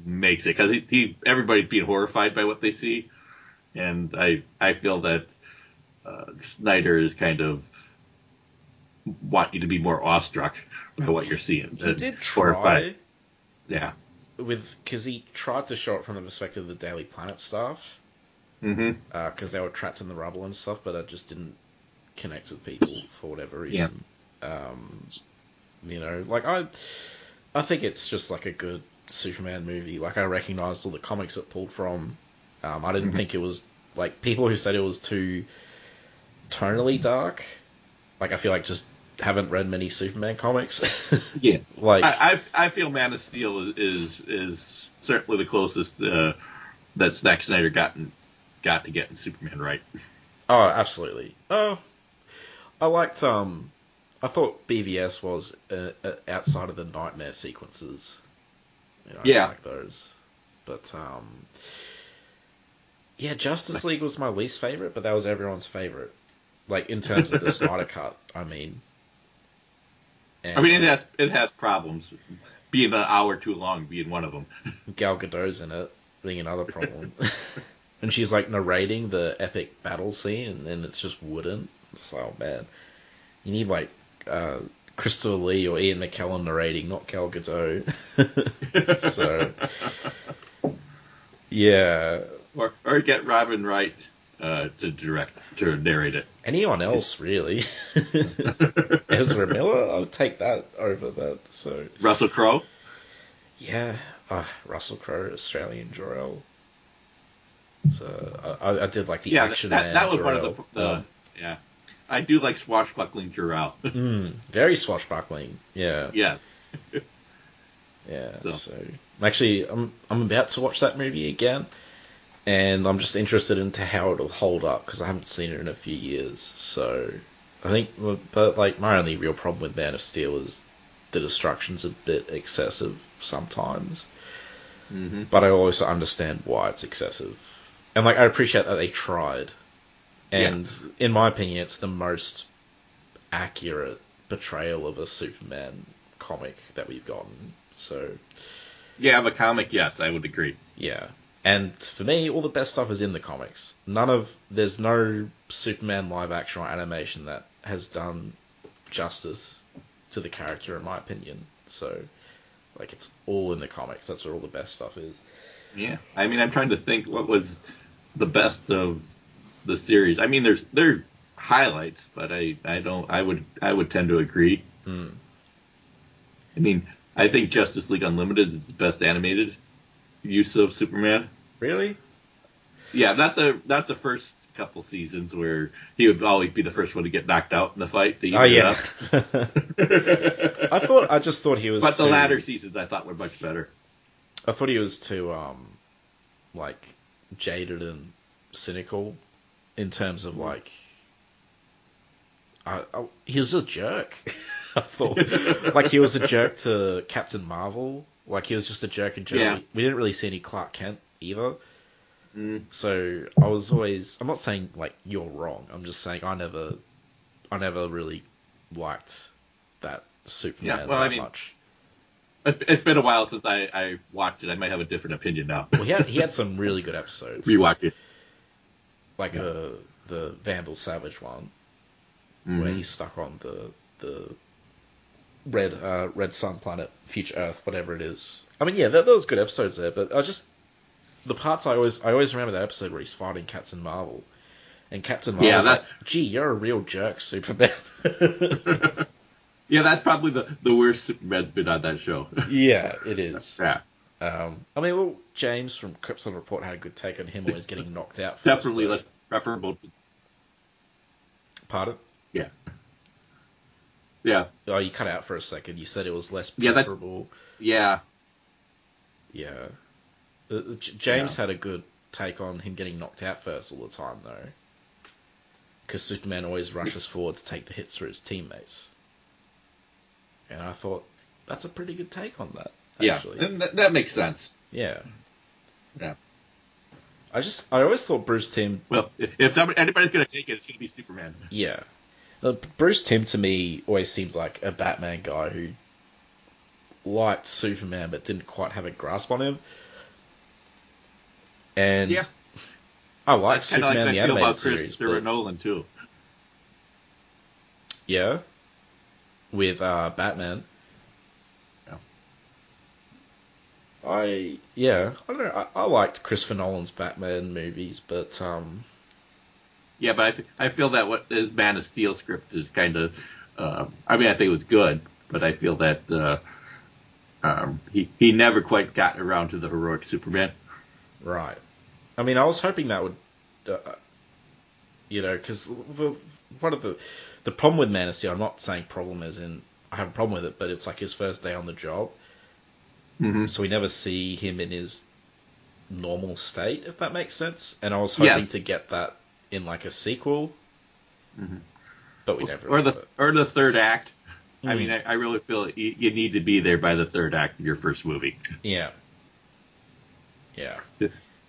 makes it. Because everybody's being horrified by what they see. And I feel that Snyder is kind of want you to be more awestruck by what you're seeing. He did try. Horrified. Yeah. Because he tried to show it from the perspective of the Daily Planet staff, because they were trapped in the rubble and stuff, but it just didn't connect with people for whatever reason. Yeah. You know, like, I think it's just like a good Superman movie. Like, I recognized all the comics it pulled from. I didn't think it was, like, people who said it was too tonally dark, like, I feel like just haven't read many Superman comics. Yeah, like I feel Man of Steel is certainly the closest that Zack Snyder got to getting Superman right. Oh, absolutely. Oh, I liked. I thought BVS was outside of the nightmare sequences. You know, I like those, but Justice League was my least favorite, but that was everyone's favorite. Like, in terms of the Snyder cut, I mean. And, I mean, it has problems. Being an hour too long being one of them. Gal Gadot's in it being another problem. And she's, like, narrating the epic battle scene, and then it's just wooden. It's like, oh, man. You need, like, Christopher Lee or Ian McKellen narrating, not Gal Gadot. So, Yeah. Or get Robin Wright to narrate it. Anyone else, really. Ezra Miller? I'll take that over that. So Russell Crowe? Yeah. Russell Crowe, Australian Jor-El. So I did like the action. That was Jor-El. One of the yeah. I do like swashbuckling Jor-El. Very swashbuckling. Yeah. Yes. Yeah. So actually, I'm about to watch that movie again, and I'm just interested into how it'll hold up because I haven't seen it in a few years. So I think, but like my only real problem with Man of Steel is the destruction's a bit excessive sometimes. Mm-hmm. But I also understand why it's excessive, and like I appreciate that they tried. And in my opinion, it's the most accurate portrayal of a Superman comic that we've gotten. So, yeah, of a comic, yes, I would agree. Yeah, and for me, all the best stuff is in the comics. There's no Superman live action or animation that has done justice to the character, in my opinion. So, like, it's all in the comics. That's where all the best stuff is. Yeah, I mean, I'm trying to think what was the best of the series. I mean, there are highlights, but I would tend to agree. Mm. I mean, I think Justice League Unlimited is the best animated use of Superman. Really? Yeah, not the first couple seasons where he would always be the first one to get knocked out in the fight. Oh yeah. I just thought he was. But the latter seasons I thought were much better. I thought he was too like jaded and cynical. In terms of, like, he was a jerk, I thought. Like, he was a jerk to Captain Marvel. Like, he was just a jerk in general. Yeah. We didn't really see any Clark Kent either. Mm. So I was always... I'm not saying, like, you're wrong. I'm just saying I never really liked that Superman much. It's been a while since I watched it. I might have a different opinion now. Well, he had some really good episodes. Rewatch it. Like the Vandal Savage one, where he's stuck on the Red Sun planet, Future Earth, whatever it is. I mean, yeah, there was good episodes there, but I always remember that episode where he's fighting Captain Marvel, and Captain Marvel's like, "Gee, you're a real jerk, Superman." Yeah, that's probably the worst Superman's been on that show. Yeah, it is. Yeah. I mean, well, James from Krypton Report had a good take on him always getting knocked out first. Definitely less preferable. Pardon? Yeah. Yeah. Oh, you cut out for a second. You said it was less preferable. Yeah. James had a good take on him getting knocked out first all the time, though. Because Superman always rushes forward to take the hits for his teammates. And I thought, that's a pretty good take on that. Actually. Yeah, and that makes sense. Yeah. I always thought Bruce Timm. Well, if anybody's going to take it, it's going to be Superman. Yeah, Bruce Timm to me always seems like a Batman guy who liked Superman but didn't quite have a grasp on him. And I like Superman like the animated series. Christopher Nolan too. Yeah, with Batman. I don't know. I liked Christopher Nolan's Batman movies, but but I feel that what his Man of Steel script is kind of, I mean, I think it was good, but I feel that he never quite got around to the heroic Superman. Right. I mean, I was hoping that would, because one of the problem with Man of Steel, I'm not saying problem as in I have a problem with it, but it's like his first day on the job. Mm-hmm. So we never see him in his normal state, if that makes sense. And I was hoping to get that in like a sequel, but we never. Or the third act. Mm-hmm. I mean, I really feel you need to be there by the third act of your first movie. Yeah.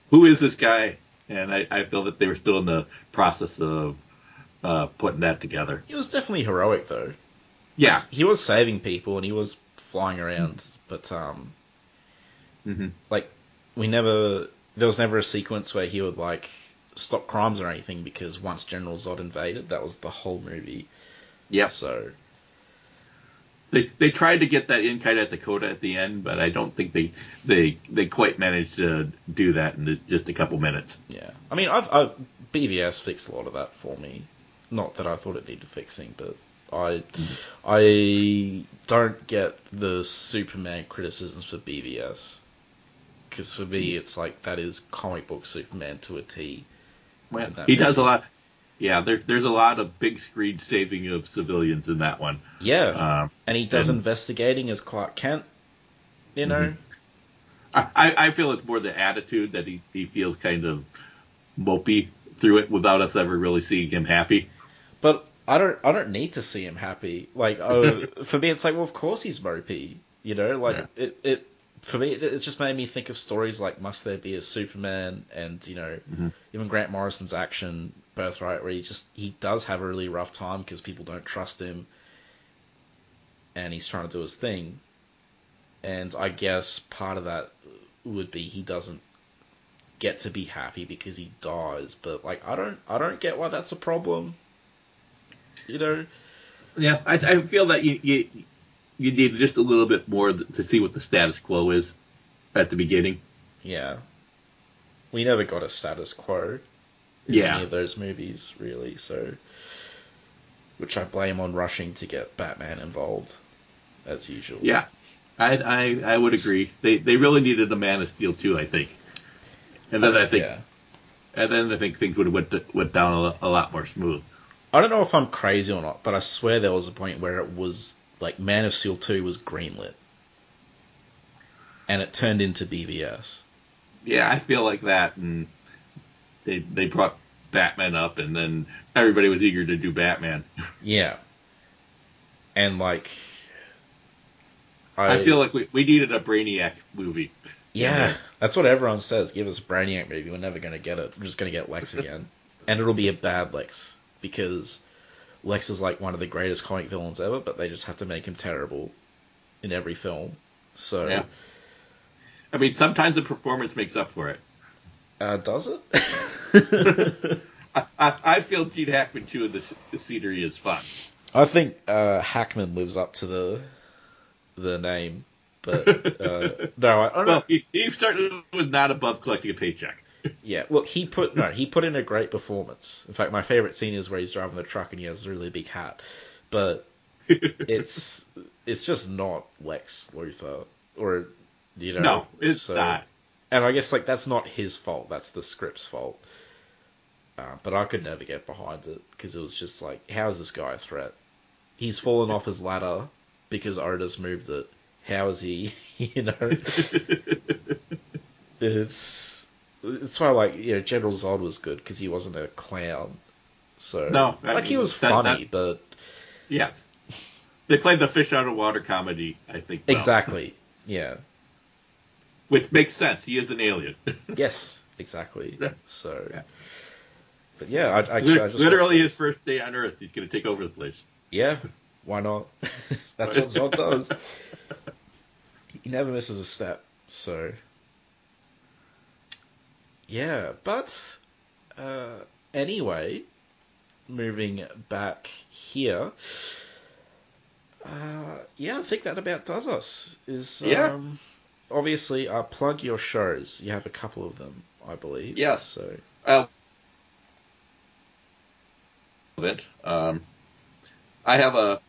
Who is this guy? And I feel that they were still in the process of putting that together. He was definitely heroic, though. Yeah, like, he was saving people and he was flying around. Mm-hmm. But, there was never a sequence where he would, like, stop crimes or anything, because once General Zod invaded, that was the whole movie. Yeah. So, They tried to get that in kind of at the coda at the end, but I don't think they quite managed to do that in just a couple minutes. Yeah, I mean, BVS fixed a lot of that for me. Not that I thought it needed fixing, but I don't get the Superman criticisms for BVS, because for me it's like that is comic book Superman to a T. Well, he does a lot. Yeah, there's a lot of big screen saving of civilians in that one. Yeah, and he does investigating as Clark Kent, you know? I feel it's more the attitude that he feels kind of mopey through it without us ever really seeing him happy. But I don't need to see him happy. Like, for me, it's like, well, of course he's mopey, you know? Like, yeah. For me, it just made me think of stories like Must There Be a Superman and, you know, even Grant Morrison's Action, Birthright, where he does have a really rough time because people don't trust him and he's trying to do his thing. And I guess part of that would be he doesn't get to be happy because he dies. But, like, I don't get why that's a problem, you know? Yeah, I feel that you need just a little bit more to see what the status quo is at the beginning. Yeah. We never got a status quo in any of those movies, really, so... Which I blame on rushing to get Batman involved, as usual. Yeah, I would agree. They really needed a Man of Steel 2, I think. And then I think things would have went down a lot more smooth. I don't know if I'm crazy or not, but I swear there was a point where it was... Like, Man of Steel 2 was greenlit. And it turned into BVS. Yeah, I feel like that. And they brought Batman up, and then everybody was eager to do Batman. Yeah. And, like... I feel like we needed a Brainiac movie. Yeah, that's what everyone says. Give us a Brainiac movie. We're never going to get it. We're just going to get Lex again. And it'll be a bad Lex, because... Lex is like one of the greatest comic villains ever, but they just have to make him terrible in every film. So, yeah. I mean, sometimes the performance makes up for it. Does it? I feel Gene Hackman too in the scenery is fun. I think Hackman lives up to the name, but no, I don't know. He certainly was not above collecting a paycheck. Yeah, look, he put in a great performance. In fact, my favorite scene is where he's driving the truck and he has a really big hat. But it's just not Lex Luthor, or, you know. No, it's not. And I guess, like, that's not his fault. That's the script's fault. But I could never get behind it, because it was just like, how is this guy a threat? He's fallen off his ladder because Otis moved it. How is he, you know? It's why, like, you know, General Zod was good, because he wasn't a clown. So, no, like, he was funny, but... Yes. They played the fish out of water comedy, I think. Well. Exactly, yeah. Which makes sense. He is an alien. Yes, exactly. Yeah. So, yeah. But yeah, I just... Literally his first day on Earth, he's going to take over the place. Yeah, why not? That's what Zod does. He never misses a step, so... Yeah, but anyway, moving back here, I think that about does us. Obviously, plug your shows. You have a couple of them, I believe. Yeah. So, I have a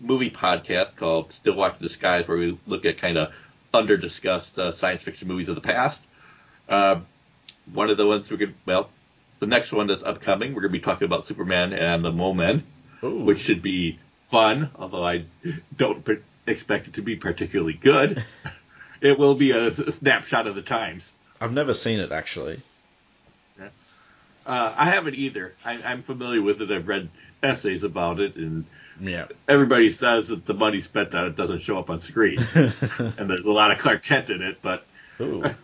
movie podcast called Still Watching the Skies, where we look at kind of under-discussed science fiction movies of the past. One of the ones the next one that's upcoming, we're going to be talking about Superman and the Mole-Men, which should be fun, although I don't expect it to be particularly good. It will be a snapshot of the times. I've never seen it, actually. Yeah. I haven't either. I'm familiar with it. I've read essays about it, and everybody says that the money spent on it doesn't show up on screen. And there's a lot of Clark Kent in it, but...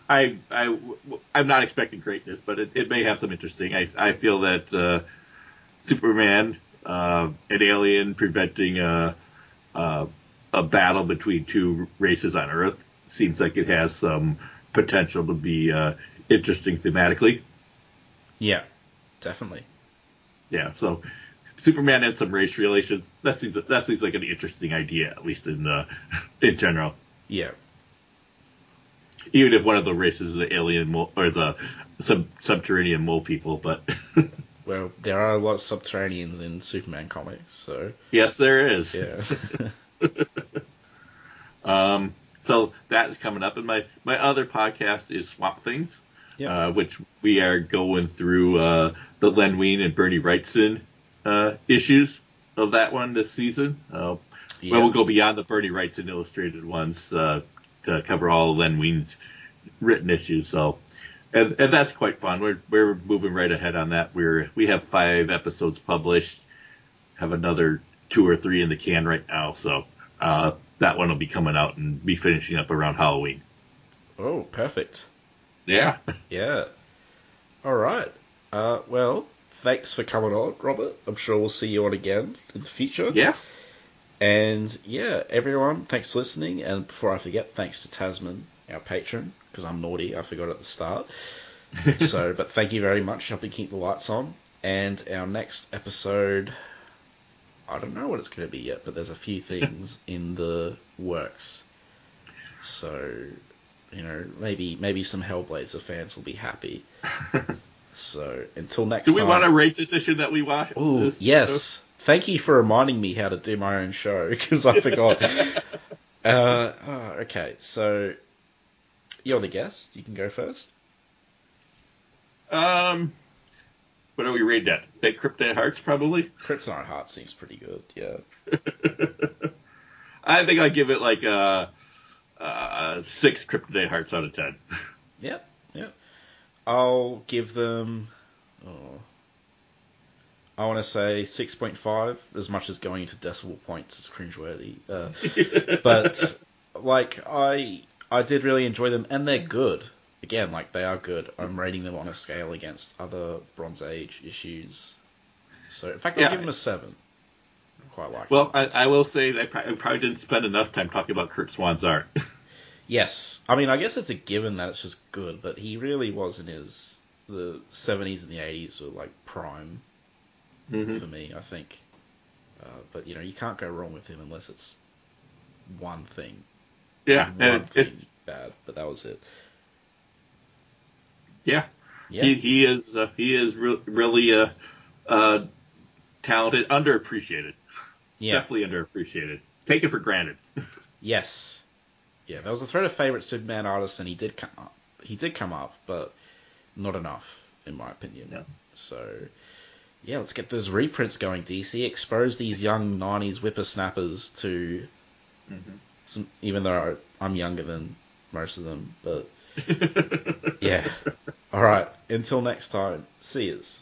I'm not expecting greatness, but it may have some interesting. I feel that Superman, an alien preventing a battle between two races on Earth, seems like it has some potential to be interesting thematically. Yeah, definitely. Yeah, so Superman had some race relations. That seems like an interesting idea, at least in general. Yeah. Even if one of the races is the alien or the subterranean mole people, but well, there are a lot of subterraneans in Superman comics, so yes, there is. Yeah. So that is coming up, and my other podcast is Swamp Things, which we are going through the Len Wein and Bernie Wrightson issues of that one this season. Well, we'll go beyond the Bernie Wrightson illustrated ones to cover all of Len Wein's written issues. So, and that's quite fun. We're moving right ahead on that. We have 5 episodes published, have another 2 or 3 in the can right now. So that one will be coming out and be finishing up around Halloween. Oh, perfect. Yeah. Yeah. All right. Well, thanks for coming on, Robert. I'm sure we'll see you on again in the future. Yeah. And, yeah, everyone, thanks for listening. And before I forget, thanks to Tasman, our patron, because I'm naughty. I forgot at the start. So, but thank you very much. Helping keep the lights on. And our next episode, I don't know what it's going to be yet, but there's a few things in the works. So, you know, maybe some Hellblazer fans will be happy. So, until next time. Do we want to rate this issue that we watched? Oh, yes. Thank you for reminding me how to do my own show, because I forgot. Okay, so you're the guest. You can go first. What do we read that? Say Kryptonite Hearts, probably? Kryptonite Hearts seems pretty good, yeah. I think I'd give it like 6 Kryptonite Hearts out of 10. Yep, yep. I'll give them... I want to say 6.5, as much as going into decimal points is cringeworthy. But, like, I did really enjoy them, and they're good. Again, like, they are good. I'm rating them on a scale against other Bronze Age issues. So, in fact, I'll give them a 7. I quite like them. Well, I will say that I probably didn't spend enough time talking about Kurt Swan's art. Yes. I mean, I guess it's a given that it's just good, but he really was in the 70s and the 80s were, like, prime... Mm-hmm. for me, I think. But, you know, you can't go wrong with him unless it's one thing. Yeah. It's bad, but that was it. Yeah. Yeah. He is really talented, underappreciated. Yeah. Definitely underappreciated. Take it for granted. Yes. Yeah, that was a thread of favorite Superman artists, and he did come up, but not enough, in my opinion. Yeah. So... yeah, let's get those reprints going, DC. Expose these young 90s whippersnappers to... Mm-hmm. some, even though I'm younger than most of them, but... yeah. All right. Until next time. See yous.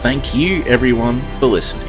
thank you everyone for listening.